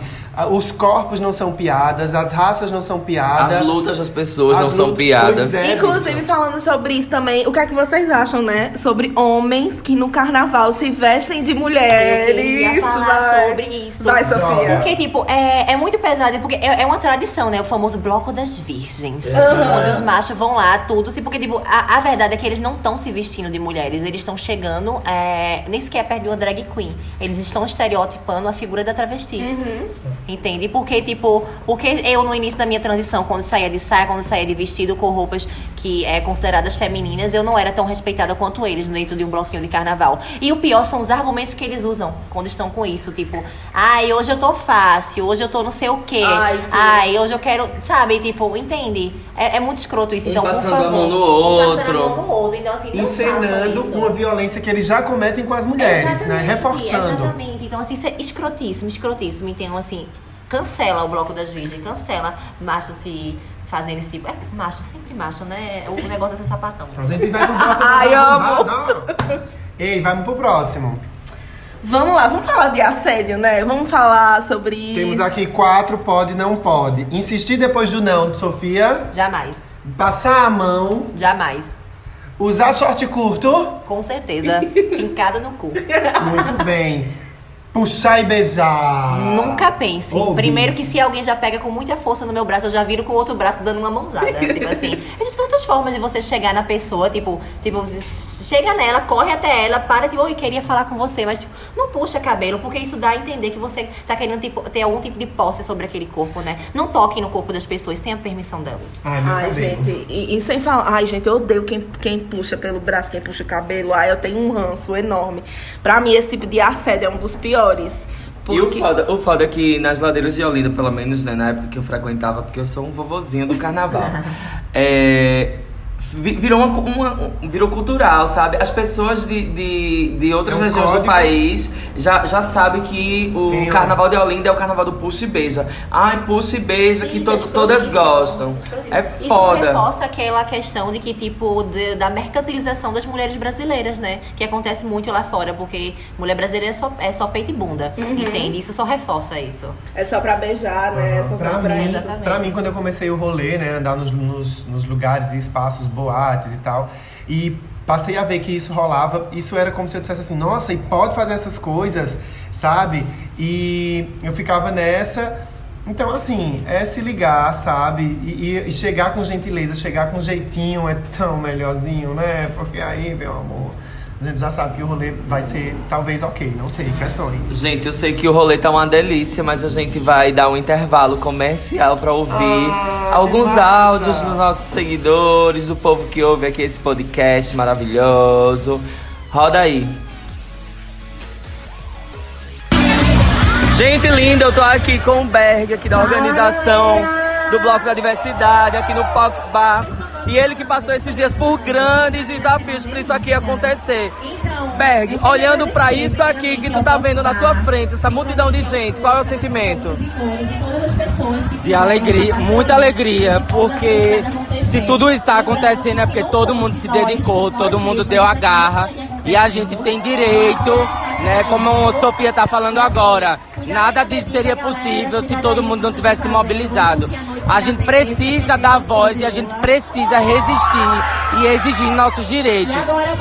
Os corpos não são piadas, as raças não são piadas. As lutas das pessoas as não lutas, são piadas. É, inclusive, falando sobre isso também, o que é que vocês acham, né? Sobre homens que no carnaval se vestem de mulheres. Eu queria falar vai. sobre isso. Vai, Sofia. Porque, tipo, é, é muito pesado. Porque é, é uma tradição, né? O famoso bloco das virgens. Uhum. Onde os machos vão lá, tudo. Porque, tipo, a, a verdade é que eles não estão se vestindo de mulheres. Eles estão chegando, é, nem sequer perto de uma drag queen. Eles estão estereotipando a figura da travesti. Uhum. Entende? Porque, tipo, porque eu no início da minha transição, quando saía de saia, quando saía de vestido com roupas que é consideradas femininas, eu não era tão respeitada quanto eles dentro de um bloquinho de carnaval. E o pior são os argumentos que eles usam quando estão com isso, tipo, ai, hoje eu tô fácil, hoje eu tô não sei o quê, ai, ai hoje eu quero, sabe, tipo, entende? É, é muito escroto isso, então, por favor. Passando a mão no outro. Mão no outro. Então, assim, encenando uma violência que eles já cometem com as mulheres, né? Reforçando. Exatamente. Então, assim, isso é escrotíssimo, escrotíssimo, então, assim... Cancela o bloco das virgens, cancela macho se fazendo esse tipo. É macho, sempre macho, né? O negócio é ser sapatão. A gente vai pro bloco. Ai, amo! Ei, vamos pro próximo. Vamos lá, vamos falar de assédio, né? Vamos falar sobre isso. Temos aqui quatro pode e não pode. Insistir depois do não, Sofia? Jamais. Passar a mão? Jamais. Usar short curto? Com certeza. Fincado no cu. Muito bem. Puxar e beijar. Nunca pense. Oh, primeiro Deus. Que se alguém já pega com muita força no meu braço, eu já viro com o outro braço dando uma mãozada. Tipo assim, existem tantas formas de você chegar na pessoa, tipo, tipo, você chega nela, corre até ela, para, tipo, eu queria falar com você, mas tipo, não puxa cabelo, porque isso dá a entender que você tá querendo tipo, ter algum tipo de posse sobre aquele corpo, né? Não toquem no corpo das pessoas sem a permissão delas. Ai, meu Ai gente, e, e sem falar, ai gente, eu odeio quem, quem puxa pelo braço, quem puxa o cabelo, ai, eu tenho um ranço enorme. Pra mim, esse tipo de assédio é um dos piores. Porque... E o foda, o foda é que nas ladeiras de Olinda, pelo menos, né, na época que eu frequentava, porque eu sou um vovozinho do carnaval, é, virou, uma, uma, virou cultural, sabe? As pessoas de, de, de outras é um regiões código. Do país já, já sabem que o Meu. Carnaval de Olinda é o carnaval do puxa e beija. Ai, puxa e beija, sim, que to, todas isso, gostam. É foda. Isso reforça aquela questão de que, tipo, de, da mercantilização das mulheres brasileiras, né? Que acontece muito lá fora, porque mulher brasileira é só, é só peito e bunda, uhum. entende? Isso só reforça isso. É só pra beijar, né? Uhum. É só pra, só pra, mim, pra, pra mim, quando eu comecei o rolê, né? Andar nos, nos, nos lugares e espaços boates e tal, e passei a ver que isso rolava, isso era como se eu dissesse assim, nossa, e pode fazer essas coisas, sabe? E eu ficava nessa, então assim, é se ligar, sabe? E, e chegar com gentileza, chegar com jeitinho é tão melhorzinho, né? Porque aí, meu amor, a gente já sabe que o rolê vai ser, talvez, ok, não sei, questões. Gente, eu sei que o rolê tá uma delícia, mas a gente vai dar um intervalo comercial pra ouvir ah, alguns áudios dos nossos seguidores, do povo que ouve aqui esse podcast maravilhoso. Roda aí. Gente linda, eu tô aqui com o Berg, aqui da organização do Bloco da Diversidade, aqui no Pox Bar. E ele que passou esses dias por grandes desafios para isso aqui acontecer. Berg, olhando para isso aqui que tu tá vendo na tua frente, essa multidão de gente, qual é o sentimento? E alegria, muita alegria, porque se tudo está acontecendo é porque todo mundo se dedicou, todo mundo deu a garra e a gente tem direito, né? Como a Sofia tá falando agora, nada disso seria possível se todo mundo não tivesse mobilizado. A gente precisa dar voz e a gente precisa resistir e exigir nossos direitos.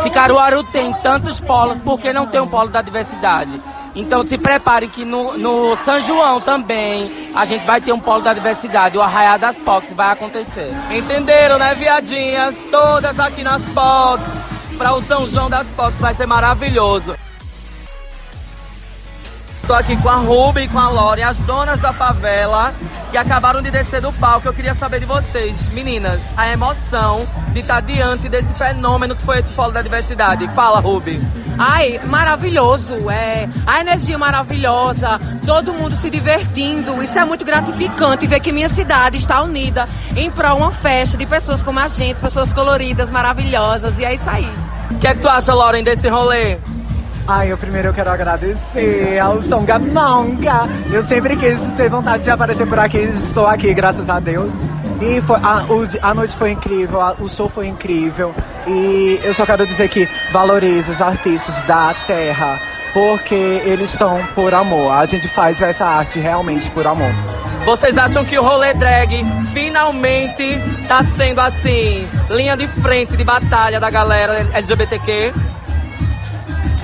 Se Caruaru tem tantos polos, por que não tem um polo da diversidade? Então se prepare que no, no São João também a gente vai ter um polo da diversidade, o Arraiá das Pocs vai acontecer. Entenderam, né, viadinhas? Todas aqui nas Pocs, para o São João das Pocs vai ser maravilhoso. Tô aqui com a Ruby e com a Lore, as donas da favela, que acabaram de descer do palco. Eu queria saber de vocês, meninas, a emoção de estar diante desse fenômeno que foi esse Polo da Diversidade. Fala, Ruby. Ai, maravilhoso, é, a energia maravilhosa, todo mundo se divertindo. Isso é muito gratificante, ver que minha cidade está unida em prol de uma festa de pessoas como a gente, pessoas coloridas, maravilhosas, e é isso aí. O que é que tu acha, Lauren, desse rolê? Ai, eu primeiro eu quero agradecer ao Songa Mongas. Eu sempre quis ter vontade de aparecer por aqui, estou aqui, graças a Deus. E foi, a, o, a noite foi incrível, a, o show foi incrível. E eu só quero dizer que valorize os artistas da terra, porque eles estão por amor. A gente faz essa arte realmente por amor. Vocês acham que o rolê drag finalmente tá sendo assim, linha de frente de batalha da galera L G B T Q?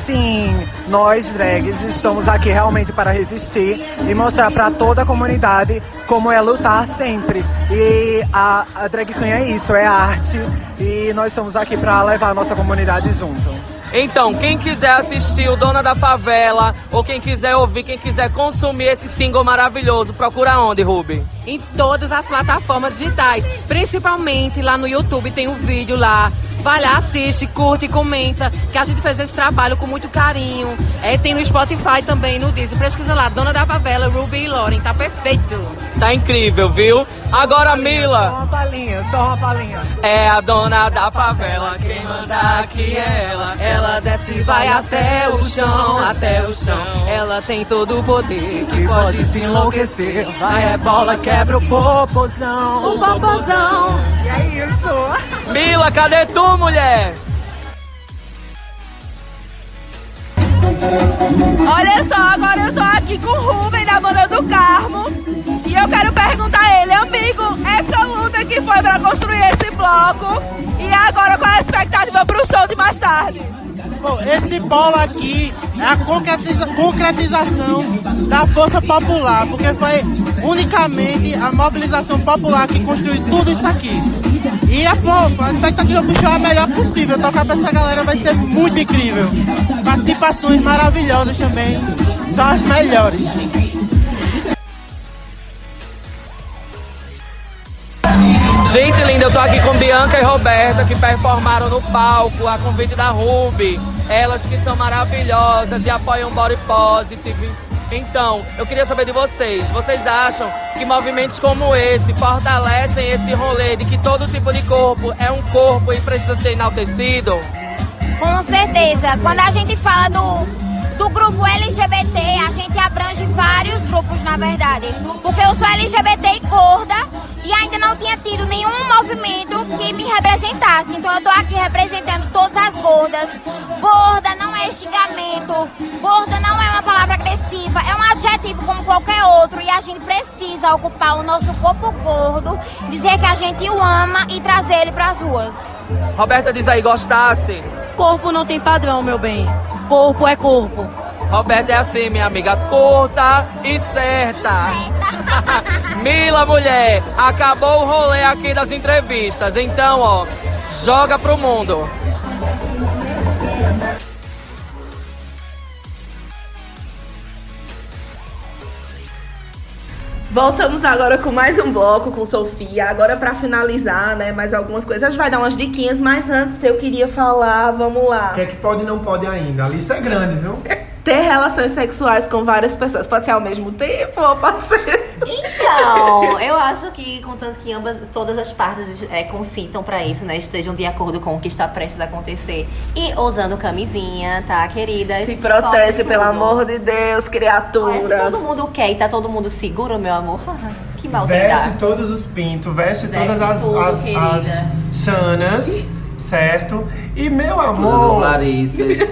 Sim, nós drags estamos aqui realmente para resistir e mostrar para toda a comunidade como é lutar sempre. E a, a drag queen é isso, é arte, e nós estamos aqui para levar a nossa comunidade junto. Então, quem quiser assistir o Dona da Favela, ou quem quiser ouvir, quem quiser consumir esse single maravilhoso, procura onde, Ruby? Em todas as plataformas digitais, principalmente lá no YouTube, tem um vídeo lá. Vai lá, assiste, curte, comenta, que a gente fez esse trabalho com muito carinho. É, tem no Spotify também, no Disney. Pesquisa lá, Dona da Favela, Ruby e Lauren, tá perfeito. Tá incrível, viu? Agora, a Mila. Só uma palhinha, só uma palhinha. É a Dona da Favela, quem manda aqui é ela. Ela desce e vai até o chão, até o chão. Ela tem todo o poder que pode te enlouquecer. Vai, é bola, quebra o popozão, o popozão. E é isso. Mila, cadê tu? Mulher! Olha só, agora eu tô aqui com o Ruben da Banda do Carmo e eu quero perguntar a ele, amigo, essa luta que foi pra construir esse bloco e agora qual é a expectativa pro show de mais tarde? Pô, esse polo aqui é a concretiza, concretização da força popular, porque foi unicamente a mobilização popular que construiu tudo isso aqui. E a, pô, a expectativa do show é a melhor possível. Tocar pra essa galera vai ser muito incrível. Participações maravilhosas também, só as melhores. Gente linda, eu tô aqui com Bianca e Roberta, que performaram no palco a convite da Ruby. Elas que são maravilhosas e apoiam Body Positive. Então, eu queria saber de vocês. Vocês acham que movimentos como esse fortalecem esse rolê de que todo tipo de corpo é um corpo e precisa ser enaltecido? Com certeza. Quando a gente fala do... do grupo L G B T, a gente abrange vários grupos, na verdade. Porque eu sou L G B T e gorda e ainda não tinha tido nenhum movimento que me representasse. Então eu tô aqui representando todas as gordas. Gorda não é xingamento, gorda não é uma palavra agressiva, é um adjetivo como qualquer outro. E a gente precisa ocupar o nosso corpo gordo, dizer que a gente o ama e trazer ele pras ruas. Roberta diz aí, gostasse. Corpo não tem padrão, meu bem. Corpo é corpo. Roberta é assim, minha amiga, curta e certa. Mila, mulher, acabou o rolê aqui das entrevistas. Então, ó, joga pro mundo. Voltamos agora com mais um bloco com Sofia. Agora pra finalizar, né, mais algumas coisas. A gente vai dar umas diquinhas, mas antes eu queria falar, vamos lá. O que é que pode e não pode ainda? A lista é grande, viu? Ter relações sexuais com várias pessoas. Pode ser ao mesmo tempo ou pode ser... Então, eu acho que, contanto que ambas, todas as partes é, consintam pra isso, né? Estejam de acordo com o que está prestes a acontecer. E usando camisinha, tá, queridas? Se protege, pelo amor de Deus, criatura. Olha, se todo mundo quer e tá todo mundo seguro, meu amor, que maldade. Veste todos os pintos, veste, veste todas as, tudo, as, as sanas. Certo? E meu amor, todas as Larissas.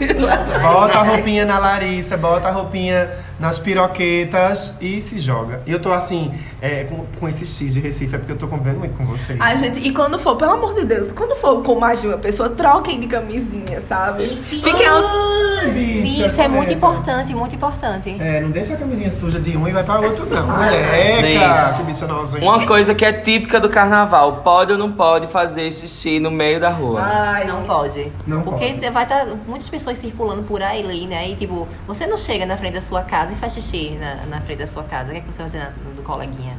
Bota a roupinha na Larissa, bota a roupinha nas piroquetas e se joga. Eu tô assim, é, com, com esse X de Recife, é porque eu tô convivendo muito com vocês. A gente, e quando for, pelo amor de Deus, quando for com mais de uma pessoa, troquem de camisinha, sabe? Sim. Fiquem. Ah, bicha, sim, isso é muito importante, muito importante. É, não deixa a camisinha suja de um e vai pra outro, não. Moleca, que bicha nova, gente. Uma coisa que é típica do carnaval: pode ou não pode fazer xixi no meio da rua? Ai, não pode. Não porque pode. Vai estar muitas pessoas circulando por aí, né? E tipo, você não chega na frente da sua casa e faz xixi na, na frente da sua casa. O que é que você vai fazer na, do coleguinha?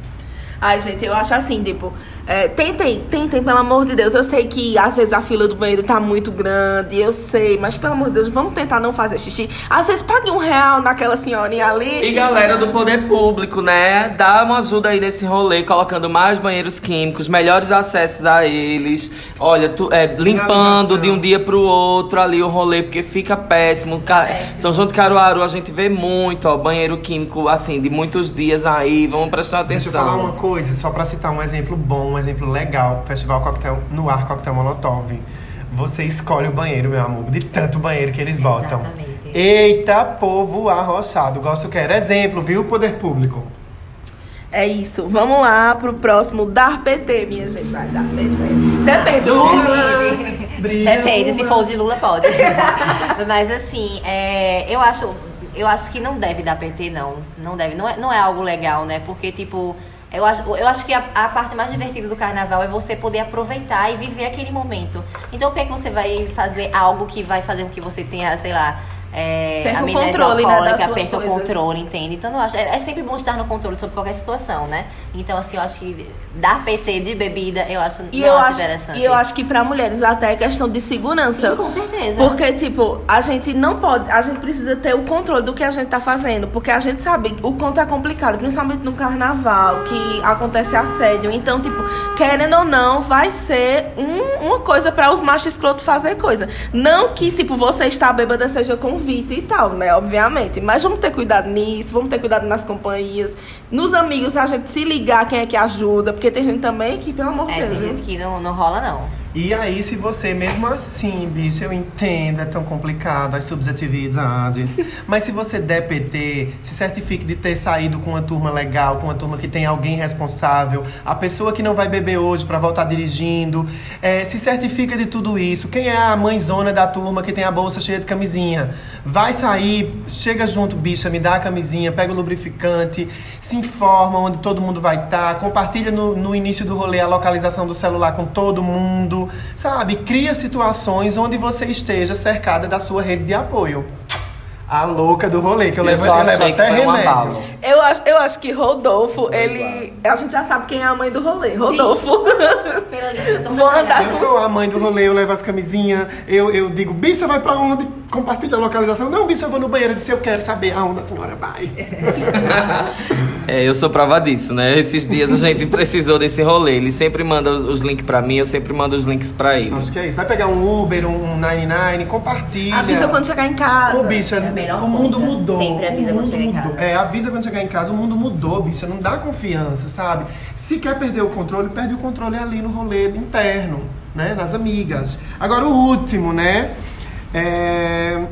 Ai, gente, eu acho assim, tipo... É, tentem, tentem, pelo amor de Deus. Eu sei que, às vezes, a fila do banheiro tá muito grande. Eu sei, mas, pelo amor de Deus, vamos tentar não fazer xixi. Às vezes, pague um real naquela senhorinha ali. E, galera do poder público, né? Dá uma ajuda aí nesse rolê, colocando mais banheiros químicos, melhores acessos a eles. Olha, tu, é, limpando de um dia pro outro ali o rolê, porque fica péssimo. péssimo. São João de Caruaru, a gente vê muito, ó, banheiro químico, assim, de muitos dias aí. Vamos prestar atenção. Deixa eu falar uma coisa. Só pra citar um exemplo bom, um exemplo legal, Festival Coquetel no Ar, Coquetel Molotov. Você escolhe o banheiro, meu amor, de tanto banheiro que eles botam. Exatamente. Eita, povo arrochado. Gosto, quero exemplo, viu, poder público? É isso, vamos lá pro próximo dar P T, minha gente. Vai dar P T. Depende do Lula. Depende, se for de Lula pode. Mas assim, é, eu acho, eu acho que não deve dar P T, não. Não deve, não é, não é algo legal, né? Porque tipo... Eu acho, eu acho que a, a parte mais divertida do carnaval é você poder aproveitar e viver aquele momento. Então, por que, é que você vai fazer algo que vai fazer com que você tenha, sei lá... É, perca o controle, né, das suas coisas. Perca o controle, entende? Então, eu acho, é, é sempre bom estar no controle sobre qualquer situação, né? Então, assim, eu acho que dar P T de bebida, eu acho, e não eu acho interessante. E eu acho que pra mulheres até é questão de segurança. Sim, com certeza. Porque, tipo, a gente não pode... A gente precisa ter o controle do que a gente tá fazendo. Porque a gente sabe o quanto é complicado, principalmente no carnaval, que acontece assédio. Então, tipo, querendo ou não, vai ser um, uma coisa pra os machos escrotos fazer coisa. Não que, tipo, você estar bêbada seja convite e tal, né, obviamente. Mas vamos ter cuidado nisso, vamos ter cuidado nas companhias, nos amigos, a gente se ligar quem é que ajuda, porque tem gente também que, pelo amor de Deus... É, tem gente que não, não rola, não. E aí, se você, mesmo assim, bicho, eu entendo, é tão complicado, as subjetividades. Mas se você der P T, se certifique de ter saído com uma turma legal, com uma turma que tem alguém responsável, a pessoa que não vai beber hoje pra voltar dirigindo. É, se certifica de tudo isso. Quem é a mãezona da turma que tem a bolsa cheia de camisinha? Vai sair, chega junto, bicha, me dá a camisinha, pega o lubrificante, se informa onde todo mundo vai estar, tá, compartilha no, no início do rolê a localização do celular com todo mundo. Sabe, cria situações onde você esteja cercada da sua rede de apoio. A louca do rolê, que eu, eu levo até remédio. Eu acho, eu acho que Rodolfo, ele... A gente já sabe quem é a mãe do rolê. Rodolfo. Pela lista, vou andar com... Eu sou a mãe do rolê, eu levo as camisinhas, eu, eu digo, bicha, vai pra onde? Compartilha a localização. Não, bicha, eu vou no banheiro, eu disse, eu quero saber aonde a senhora vai. É, eu sou prova disso, né? Esses dias a gente precisou desse rolê. Ele sempre manda os, os links pra mim, eu sempre mando os links pra ele. Acho que é isso. Vai pegar um Uber, um nove nove, compartilha. Avisa quando chegar em casa. Ô, bicha, é melhor o mundo coisa. Mudou. Sempre avisa quando chegar em casa. É, avisa quando chegar em casa. O mundo mudou, bicha. Não dá confiança, sabe? Se quer perder o controle, perde o controle ali no rolê interno, né? Nas amigas. Agora, o último, né? É...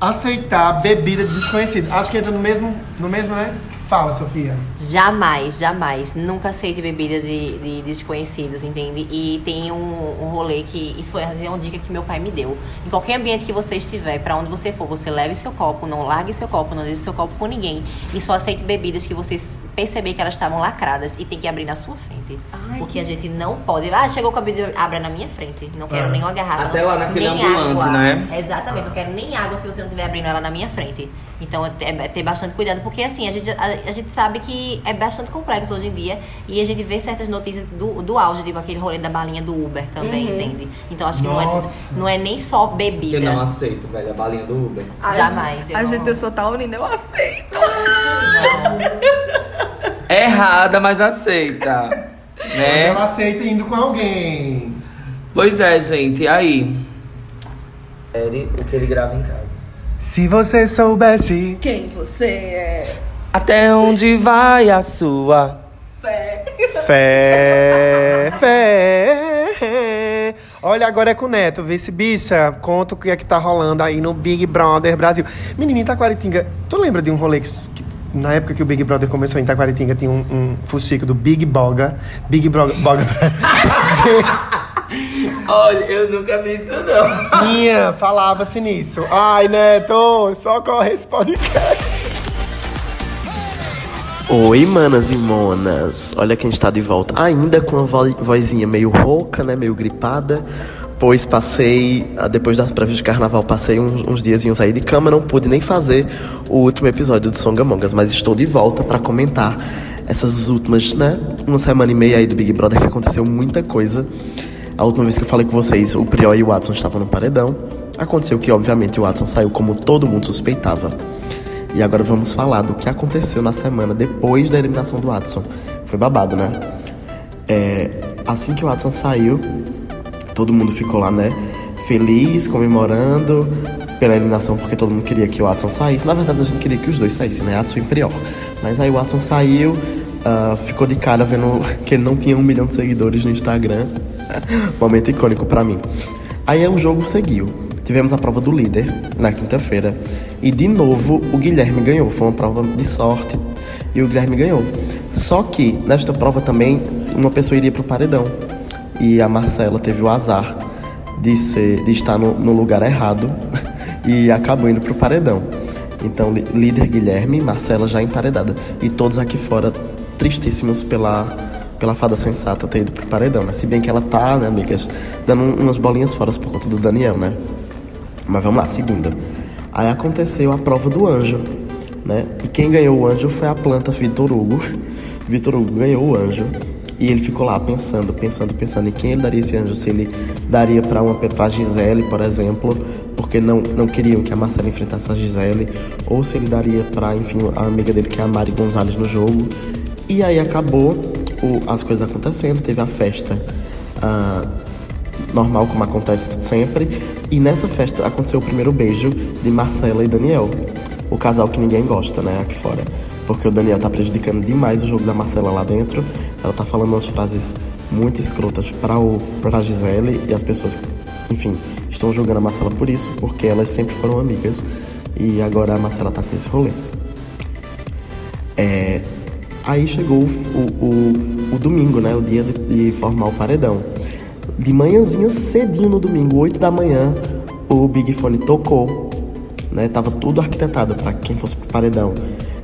Aceitar bebida de desconhecido. Acho que entra no mesmo, no mesmo, né? Fala, Sofia. Jamais, jamais. Nunca aceite bebida de, de desconhecidos, entende? E tem um, um rolê que... Isso foi uma dica que meu pai me deu. Em qualquer ambiente que você estiver, pra onde você for, você leve seu copo, não largue seu copo, não deixe seu copo com ninguém. E só aceite bebidas que você perceber que elas estavam lacradas e tem que abrir na sua frente. Ai, porque que... a gente não pode... Ah, chegou com a bebida, abra na minha frente. Não quero é. nenhuma garrafa. Até lá naquele ambulante, água. Né? Exatamente. Não quero nem água se você não estiver abrindo ela na minha frente. Então, é ter bastante cuidado. Porque, assim, a gente... A, A gente sabe que é bastante complexo hoje em dia e a gente vê certas notícias do, do auge, tipo aquele rolê da balinha do Uber também, uhum. Entende? Então acho que não é, não é nem só bebida. Eu não aceito, velho, a balinha do Uber. A Jamais. Eu a não... gente, eu sou taurina, eu aceito. É errada, mas aceita. Né? Eu aceito indo com alguém. Pois é, gente, aí. O que ele grava em casa. Se você soubesse quem você é. Até onde vai a sua fé? Fé, fé. Olha, agora é com o Neto. Vê se, bicha, conta o que é que tá rolando aí no Big Brother Brasil. Menininha, Itaquaritinga, tu lembra de um rolê que, que na época que o Big Brother começou em Itaquaritinga, tinha um, um fuxico do Big Boga. Big Broga, Boga. Olha, eu nunca vi isso, não. Tinha, falava-se nisso. Ai, Neto, só corre esse podcast. Oi, manas e monas. Olha quem está de volta. Ainda com a vo- vozinha meio rouca, né? Meio gripada. Pois passei, depois das prévias de carnaval, passei uns, uns diazinhos aí de cama. Não pude nem fazer o último episódio do Songa Mongas. Mas estou de volta para comentar essas últimas, né? Uma semana e meia aí do Big Brother, que aconteceu muita coisa. A última vez que eu falei com vocês, o Prior e o Watson estavam no paredão. Aconteceu que, obviamente, o Watson saiu como todo mundo suspeitava. E agora vamos falar do que aconteceu na semana depois da eliminação do Watson. Foi babado, né? É, assim que o Watson saiu, todo mundo ficou lá, né? Feliz, comemorando pela eliminação, porque todo mundo queria que o Watson saísse. Na verdade, a gente queria que os dois saíssem, né? Watson e Prior. Mas aí o Watson saiu, uh, ficou de cara vendo que ele não tinha um milhão de seguidores no Instagram. Momento icônico pra mim. Aí o jogo seguiu. Tivemos a prova do líder na quinta-feira e, de novo, o Guilherme ganhou. Foi uma prova de sorte e o Guilherme ganhou. Só que, nesta prova também, uma pessoa iria pro paredão. E a Marcela teve o azar de, ser, de estar no, no lugar errado e acabou indo pro paredão. Então, líder Guilherme, Marcela já emparedada. E todos aqui fora tristíssimos pela... pela fada sensata ter ido pro paredão, né? Se bem que ela tá, né, amigas, dando umas bolinhas fora por conta do Daniel, né? Mas vamos lá, seguindo. Aí aconteceu a prova do anjo, né? E quem ganhou o anjo foi a planta Vitor Hugo. Vitor Hugo ganhou o anjo. E ele ficou lá pensando, pensando, pensando em quem ele daria esse anjo. Se ele daria pra, uma, pra Gisele, por exemplo, porque não, não queriam que a Marcela enfrentasse a Gisele. Ou se ele daria pra, enfim, a amiga dele, que é a Mari Gonzalez, no jogo. E aí acabou... as coisas acontecendo, teve a festa uh, normal, como acontece sempre, e nessa festa aconteceu o primeiro beijo de Marcela e Daniel, o casal que ninguém gosta, né, aqui fora, porque o Daniel tá prejudicando demais o jogo da Marcela lá dentro. Ela tá falando umas frases muito escrotas para a Gisele, e as pessoas, enfim, estão julgando a Marcela por isso, porque elas sempre foram amigas e agora a Marcela tá com esse rolê. É, aí chegou o, o, o domingo, né, o dia de, de formar o paredão. De manhãzinha, cedinho no domingo, oito da manhã, o Big Fone tocou, né, tava tudo arquitetado para quem fosse pro paredão.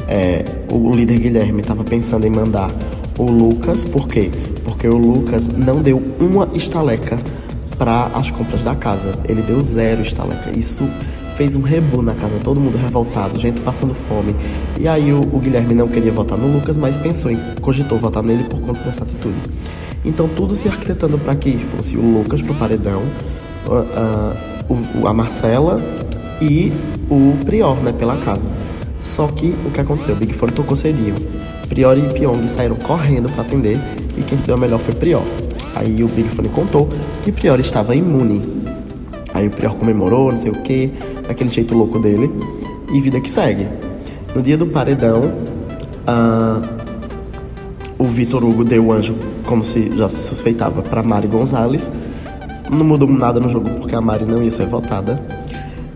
É, o líder Guilherme tava pensando em mandar o Lucas, por quê? Porque o Lucas não deu uma estaleca para as compras da casa, ele deu zero estaleca. Isso fez um rebu na casa, todo mundo revoltado, gente passando fome. E aí o, o Guilherme não queria votar no Lucas, mas pensou em, cogitou votar nele por conta dessa atitude. Então tudo se arquitetando para que fosse o Lucas pro paredão, a, a, a Marcela e o Prior, né, pela casa. Só que o que aconteceu? O Big Four tocou cedinho. Prior e Pyong saíram correndo para atender, e quem se deu a melhor foi Prior. Aí o Big Fone contou que Prior estava imune. Aí o Prior comemorou, não sei o que, daquele jeito louco dele, e vida que segue. No dia do paredão, uh, o Vitor Hugo deu o anjo, como se já se suspeitava, para Mari Gonzalez. Não mudou nada no jogo, porque a Mari não ia ser votada.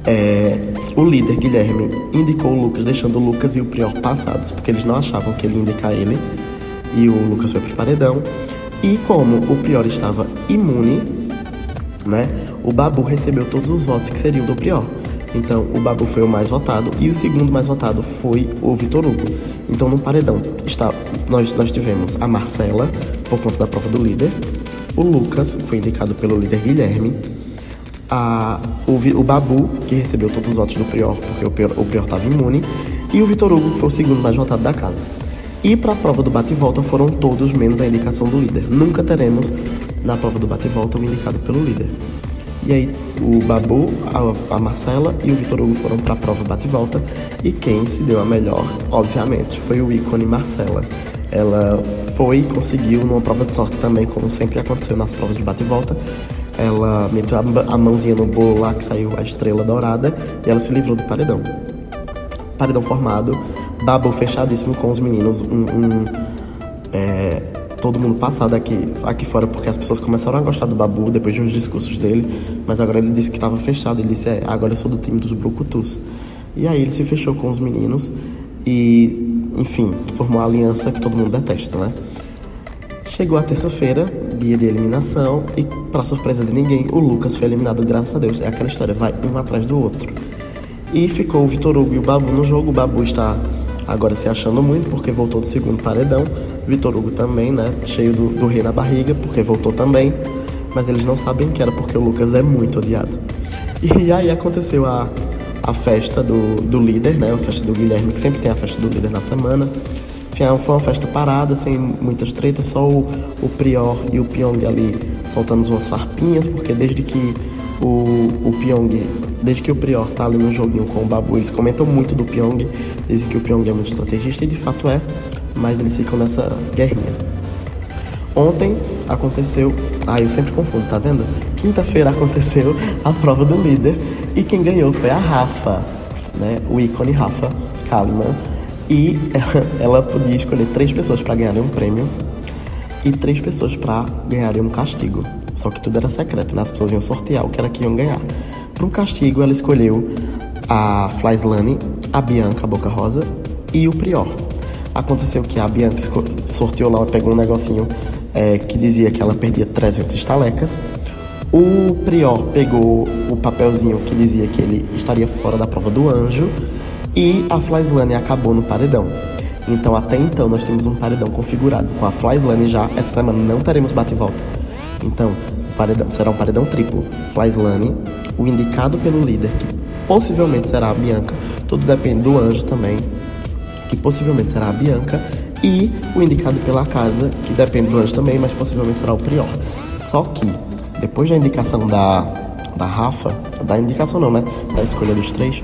É, o líder Guilherme indicou o Lucas, deixando o Lucas e o Prior passados, porque eles não achavam que ele ia indicar ele, e o Lucas foi pro paredão. E como o Prior estava imune, né, o Babu recebeu todos os votos que seriam do Prior. Então o Babu foi o mais votado, e o segundo mais votado foi o Vitor Hugo. Então no paredão está, nós, nós tivemos a Marcela, por conta da prova do líder. O Lucas foi indicado pelo líder Guilherme. A, o, o Babu, que recebeu todos os votos do Prior, porque o Prior, o Prior estava imune, e o Vitor Hugo, que foi o segundo mais votado da casa. E para a prova do bate-volta foram todos menos a indicação do líder. Nunca teremos na prova do bate-volta um indicado pelo líder. E aí o Babu, a, a Marcela e o Vitor Hugo foram para a prova bate-volta, e quem se deu a melhor, obviamente, foi o ícone Marcela. Ela foi e conseguiu numa prova de sorte também, como sempre aconteceu nas provas de bate-volta. Ela meteu a mãozinha no bolo lá, que saiu a estrela dourada, e ela se livrou do paredão. Paredão formado, Babu fechadíssimo com os meninos, um, um, é, todo mundo passado aqui, aqui fora, porque as pessoas começaram a gostar do Babu depois de uns discursos dele, mas agora ele disse que estava fechado, ele disse, é, agora eu sou do time dos brucutus. E aí ele se fechou com os meninos e, enfim, formou a aliança que todo mundo detesta, né? Chegou a terça-feira, dia de eliminação, e pra surpresa de ninguém, o Lucas foi eliminado, graças a Deus. É aquela história, vai um atrás do outro. E ficou o Vitor Hugo e o Babu no jogo. O Babu está agora se achando muito, porque voltou do segundo paredão. Vitor Hugo também, né, cheio do, do rei na barriga, porque voltou também. Mas eles não sabem que era, porque o Lucas é muito odiado. E aí aconteceu a, a festa do, do líder, né, a festa do Guilherme, que sempre tem a festa do líder na semana. Foi uma festa parada, sem muitas tretas, só o, o Prior e o Pyong ali soltando umas farpinhas, porque desde que o, o Pyong, desde que o Prior tá ali no joguinho com o Babu, eles comentam muito do Pyong, dizem que o Pyong é muito estrategista, e de fato é, mas eles ficam nessa guerrinha. Ontem aconteceu, ah, eu sempre confundo, tá vendo? Quinta-feira aconteceu a prova do líder, e quem ganhou foi a Rafa, né? O ícone Rafa Kalimann. E ela podia escolher três pessoas para ganharem um prêmio e três pessoas para ganharem um castigo. Só que tudo era secreto, né? As pessoas iam sortear o que era que iam ganhar. Para o castigo, ela escolheu a Flyslane, a Bianca, a Boca Rosa e o Prior. Aconteceu que a Bianca esco- sorteou lá, pegou um negocinho é, que dizia que ela perdia trezentas estalecas. O Prior pegou o papelzinho que dizia que ele estaria fora da prova do anjo. E a Flyslane acabou no paredão. Então até então nós temos um paredão configurado com a Flyslane já. Essa semana não teremos bate-volta. Então o paredão será um paredão triplo: Flyslane, o indicado pelo líder, que possivelmente será a Bianca, tudo depende do anjo também, que possivelmente será a Bianca, e o indicado pela casa, que depende do anjo também, mas possivelmente será o Prior. Só que depois da indicação da, da Rafa, da indicação não, né, da escolha dos três.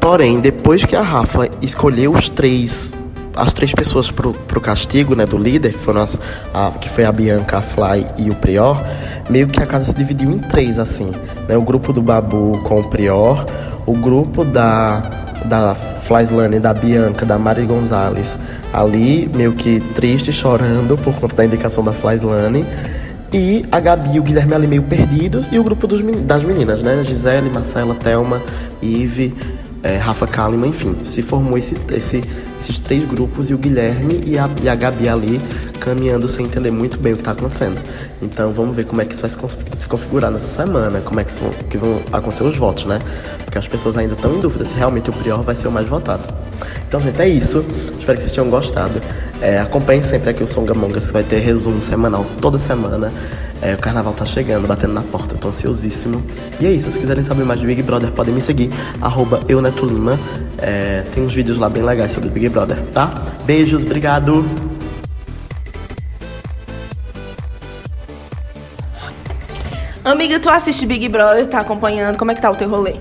Porém, depois que a Rafa escolheu os três, as três pessoas pro, pro castigo, né, do líder, que, foram as, a, que foi a Bianca, a Fly e o Prior, meio que a casa se dividiu em três, assim, né, o grupo do Babu com o Prior, o grupo da, da Flyslane, da Bianca, da Mari Gonzalez, ali meio que triste, chorando por conta da indicação da Flyslane. E a Gabi e o Guilherme ali meio perdidos. E o grupo dos, das meninas, né? Gisele, Marcela, Thelma, Ive, é, Rafa Kalimann, enfim. Se formou esse, esse, esses três grupos e o Guilherme e a, e a Gabi ali caminhando sem entender muito bem o que está acontecendo. Então vamos ver como é que isso vai se configurar nessa semana, como é que, isso, que vão acontecer os votos, né? Porque as pessoas ainda estão em dúvida se realmente o Prior vai ser o mais votado. Então, gente, é isso. Espero que vocês tenham gostado. É, acompanhem sempre aqui o Songa Mongas, que vai ter resumo semanal toda semana. É, o carnaval tá chegando, batendo na porta, eu tô ansiosíssimo. E é isso, se vocês quiserem saber mais de Big Brother, podem me seguir, arroba eunetolima. É, tem uns vídeos lá bem legais sobre Big Brother, tá? Beijos, obrigado! Amiga, tu assiste Big Brother, tá acompanhando, como é que tá o teu rolê?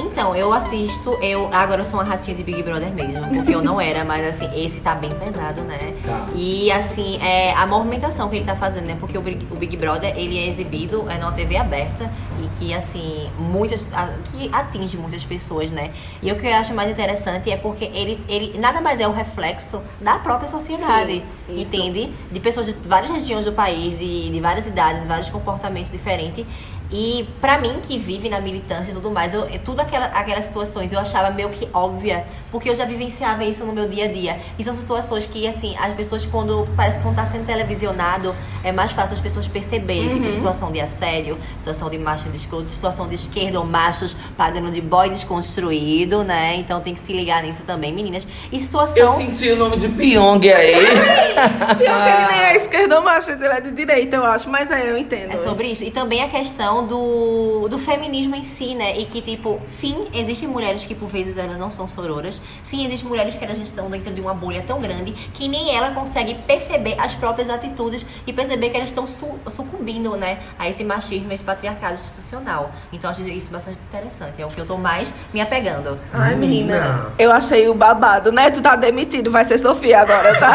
Então, eu assisto, eu agora eu sou uma ratinha de Big Brother mesmo, porque eu não era, mas assim, esse tá bem pesado, né? Tá. E assim, é, a movimentação que ele tá fazendo, né? Porque o Big, o Big Brother, ele é exibido é, numa T V aberta e que assim, muitas, a, que atinge muitas pessoas, né? E o que eu acho mais interessante é porque ele, ele nada mais é um reflexo da própria sociedade, sim, entende? De pessoas de várias regiões do país, de, de várias idades, vários comportamentos diferentes. E pra mim, que vive na militância e tudo mais, eu, tudo aquela, aquelas situações eu achava meio que óbvia, porque eu já vivenciava isso no meu dia a dia. E são situações que, assim, as pessoas, quando parece que quando tá sendo televisionado, é mais fácil as pessoas perceberem. Uhum. Que situação de assédio, situação de macho desconstruído, situação de esquerda ou machos pagando de boy desconstruído, né? Então tem que se ligar nisso também, meninas. E situação... Eu senti o nome de Pyong aí. Pyong, ele nem é esquerda ou macho, ele é de direita, eu acho, mas é, eu entendo. É sobre isso. E também a questão Do, do feminismo em si, né? E que, tipo, sim, existem mulheres que, por vezes, elas não são sororas. Sim, existem mulheres que elas estão dentro de uma bolha tão grande que nem ela consegue perceber as próprias atitudes e perceber que elas estão su- sucumbindo, né? A esse machismo, a esse patriarcado institucional. Então, acho isso bastante interessante. É o que eu tô mais me apegando. Ai, menina, eu achei o babado, né? Tu tá demitido, vai ser Sofia agora, tá?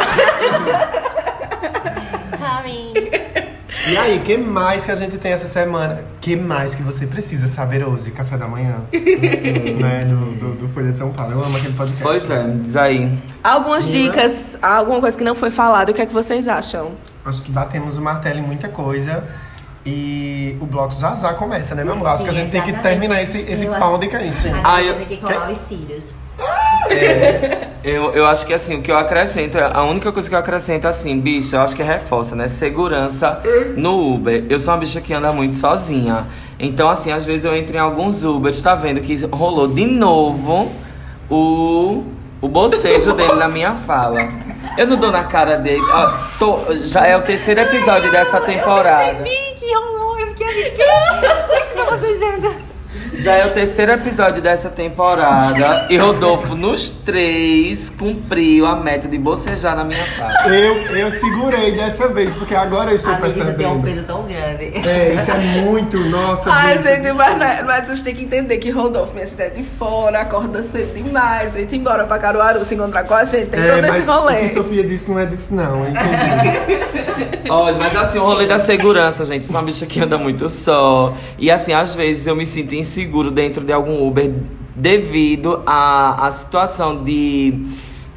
Sorry. E aí, que mais que a gente tem essa semana? Que mais que você precisa saber hoje? Café da manhã, né? Do, do, do Folha de São Paulo. Eu amo aquele podcast. Pois é, diz aí. Algumas Mila. Dicas, alguma coisa que não foi falada. O que é que vocês acham? Acho que batemos o martelo em muita coisa. E o bloco já já começa, né, meu amor? Acho que a gente exatamente. Tem que terminar esse, esse pau de cair, gente. Ah, eu fiquei com os cílios. É, eu, eu acho que assim, o que eu acrescento, a única coisa que eu acrescento assim, bicho, eu acho que reforça, né? Segurança no Uber. Eu sou uma bicha que anda muito sozinha. Então, assim, às vezes eu entro em alguns Ubers, tá vendo que rolou de novo o, o bocejo dele na minha fala. Eu não dou na cara dele. Ó, tô, já é o terceiro episódio dessa temporada. Eu percebi que rolou, eu fiquei assim. Já é o terceiro episódio dessa temporada e Rodolfo, nos três, cumpriu a meta de bocejar na minha face. Eu, eu segurei dessa vez, porque agora eu estou percebendo. Amiga, você tem um peso tão grande. É, isso é muito, nossa. Ai, gente, mas, mas vocês têm que entender que Rodolfo, minha gente, é de fora, acorda cedo demais, vai embora pra Caruaru se encontrar com a gente, tem é, todo esse rolê. O que Sofia disse não é disso não, entendi. Olha, mas assim, o rolê da segurança, gente, sou uma bicha que anda muito só. E assim, às vezes eu me sinto insegura dentro de algum Uber devido à, à situação de,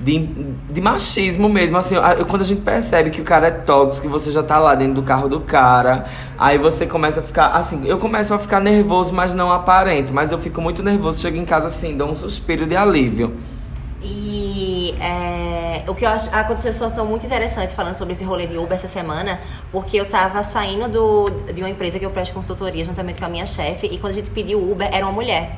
de, de machismo mesmo, assim, a, quando a gente percebe que o cara é tóxico, você já tá lá dentro do carro do cara, aí você começa a ficar, assim, eu começo a ficar nervoso, mas não aparento, mas eu fico muito nervoso, chego em casa assim, dou um suspiro de alívio. E é, o que eu acho, aconteceu uma situação muito interessante falando sobre esse rolê de Uber essa semana, porque eu tava saindo do, de uma empresa que eu presto consultoria juntamente com a minha chefe, e quando a gente pediu Uber, era uma mulher.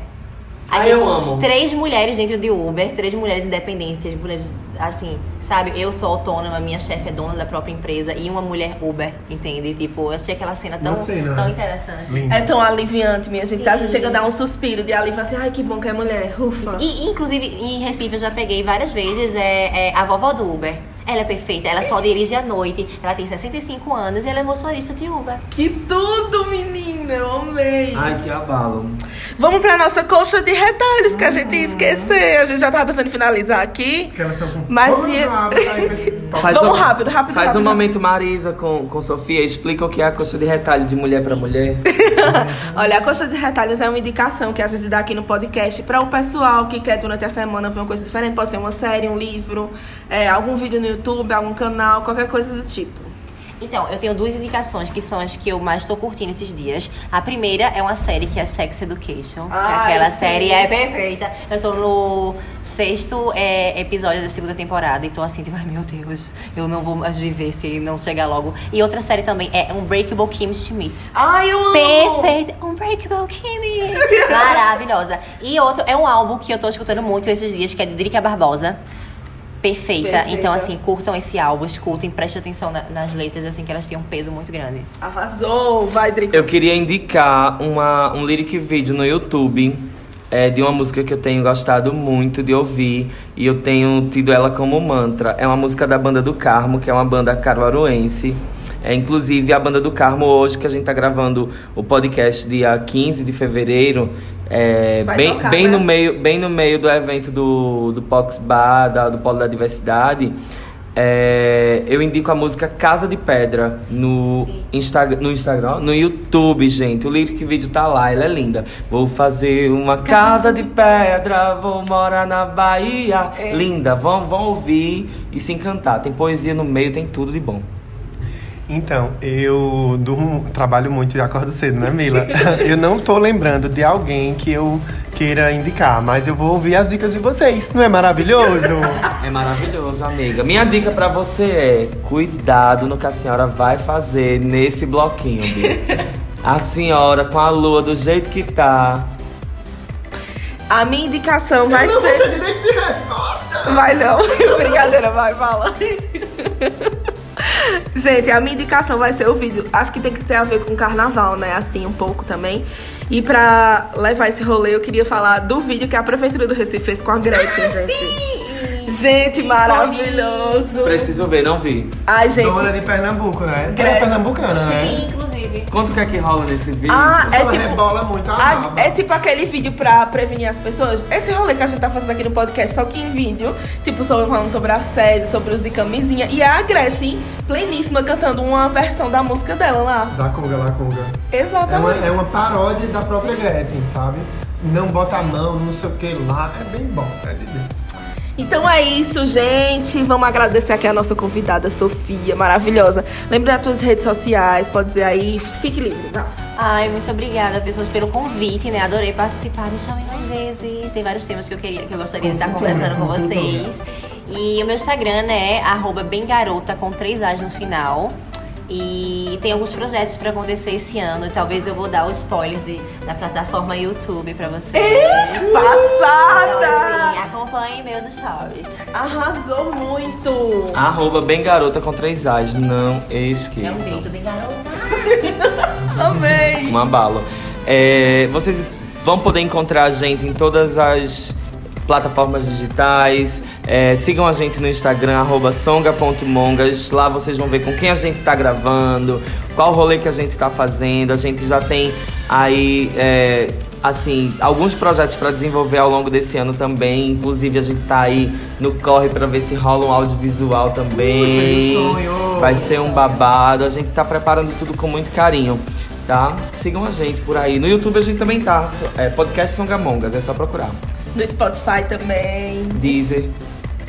Aí, ai, eu tipo, amo. Três mulheres dentro de Uber, três mulheres independentes, três mulheres, assim, sabe? Eu sou autônoma, minha chefe é dona da própria empresa e uma mulher Uber, entende? Tipo, eu achei aquela cena tão, cena. tão interessante. Lindo. É tão aliviante, minha gente. Sim. A gente chega a dar um suspiro de alívio, assim, ai, que bom que é mulher, ufa. E, inclusive, em Recife, eu já peguei várias vezes é, é, a vovó do Uber. Ela é perfeita, ela só dirige à noite, ela tem sessenta e cinco anos e ela é motorista de Uber. Que tudo, menina! Eu amei! Ai, que abalo! Vamos pra nossa colcha de retalhos, que a gente ia esquecer. A gente já tava pensando em finalizar aqui. Que elas estão com mas fome se... rápido, faz Vamos um, rápido, rápido, Faz rápido, um rápido. momento Marisa com, com Sofia. Explica o que é a colcha de retalho de mulher pra mulher. Olha, a colcha de retalhos é uma indicação que a gente dá aqui no podcast pra o pessoal que quer durante a semana ver uma coisa diferente. Pode ser uma série, um livro, é, algum vídeo no YouTube, algum canal, qualquer coisa do tipo. Então, eu tenho duas indicações que são as que eu mais tô curtindo esses dias. A primeira é uma série que é Sex Education. Ah, que aquela série é perfeita. Eu tô no sexto é, episódio da segunda temporada. Então, assim, tipo, ai meu Deus, eu não vou mais viver se não chegar logo. E outra série também é Unbreakable Kimmy Schmidt. Ai, eu amo! Perfeita! Unbreakable Kimmy! Maravilhosa! E outro é um álbum que eu tô escutando muito esses dias, que é de Drica Barbosa. Perfeita. Perfeita. Então, assim, curtam esse álbum, escutem, prestem atenção na, nas letras, assim, que elas têm um peso muito grande. Arrasou! Vai, Drico! Eu queria indicar uma, um lyric video no YouTube é, de uma música que eu tenho gostado muito de ouvir e eu tenho tido ela como mantra. É uma música da Banda do Carmo, que é uma banda caruaruense. É, inclusive, a Banda do Carmo, hoje, que a gente tá gravando o podcast dia quinze de fevereiro, é, bem, tocar, bem, né? no meio, bem no meio do evento do, do Pox Bar, da, do Polo da Diversidade, é, eu indico a música Casa de Pedra no, Insta, no Instagram, no YouTube, gente. O lyric vídeo tá lá, ela é linda. Vou fazer uma casa de pedra, vou morar na Bahia. É. Linda, vão, vão ouvir e se encantar. Tem poesia no meio, tem tudo de bom. Então, eu durmo, trabalho muito e acordo cedo, né, Mila? Eu não tô lembrando de alguém que eu queira indicar, mas eu vou ouvir as dicas de vocês. Não é maravilhoso? É maravilhoso, amiga. Minha dica pra você é cuidado no que a senhora vai fazer nesse bloquinho, Bi. A senhora, com a lua do jeito que tá... A minha indicação vai ser... Eu não vou ter direito de resposta! Vai não. Brincadeira, vai, fala. Gente, a minha indicação vai ser o vídeo. Acho que tem que ter a ver com carnaval, né? Assim, um pouco também. E pra levar esse rolê, eu queria falar do vídeo que a Prefeitura do Recife fez com a Gretchen, ah, gente. Sim! Gente, maravilhoso! Preciso ver, não vi. Ai, gente... Dona de Pernambuco, né? Gretchen. Ela é pernambucana, né? Sim, inclusive. Quanto que é que rola nesse vídeo? Ah, é tipo... rebola muito a raba. É tipo aquele vídeo pra prevenir as pessoas. Esse rolê que a gente tá fazendo aqui no podcast, só que em vídeo. Tipo, falando sobre assédio, sobre os de camisinha. E a Gretchen... pleníssima, cantando uma versão da música dela lá. Da Conga, lá Conga. Exatamente. É uma, é uma paródia da própria Gretchen, sabe? Não bota a mão, não sei o que lá. É bem bom, é de Deus. Então é isso, gente. Vamos agradecer aqui a nossa convidada, Sofia, maravilhosa. Lembra das tuas redes sociais, pode dizer aí. Fique livre, tá? Ai, muito obrigada, pessoas, pelo convite, né? Adorei participar, me chamem mais vezes. Tem vários temas que eu, queria, que eu gostaria com de estar conversando com, com vocês. Sintonia. E o meu Instagram é arroba Bem-Garota com três A's no final. E tem alguns projetos pra acontecer esse ano. E talvez eu vou dar o spoiler de, da plataforma YouTube pra vocês. Eita, passada! Então, assim, acompanhem meus stories. Arrasou muito! Arroba Bem-Garota com três A's, não esqueçam. É um jeito Bem-Garota. Amei! Uma bala. É, vocês vão poder encontrar a gente em todas as... plataformas digitais, é, sigam a gente no Instagram, arroba songa ponto mongas. Lá vocês vão ver com quem a gente tá gravando, qual rolê que a gente tá fazendo. A gente já tem aí, é, assim, alguns projetos pra desenvolver ao longo desse ano também. Inclusive a gente tá aí no corre pra ver se rola um audiovisual também. Vai ser um babado, a gente tá preparando tudo com muito carinho. Tá? Sigam a gente por aí. No YouTube a gente também tá, é, podcast Songa Mongas, é só procurar. No Spotify também. Deezer.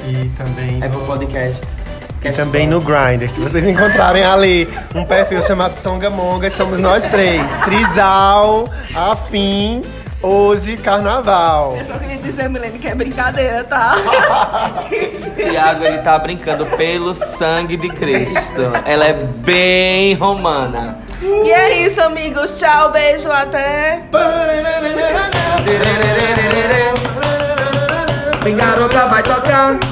E também Apple no... Podcasts. E também no Grindr. Se vocês encontrarem ali um perfil chamado Songa Mongas, somos nós três. Trisal, afim, hoje, carnaval. Eu só queria dizer, Milene, que é brincadeira, tá? Tiago, ele tá brincando pelo sangue de Cristo. Ela é bem romana. Uh! E é isso, amigos. Tchau, beijo, até... Bem-Garota vai tocar.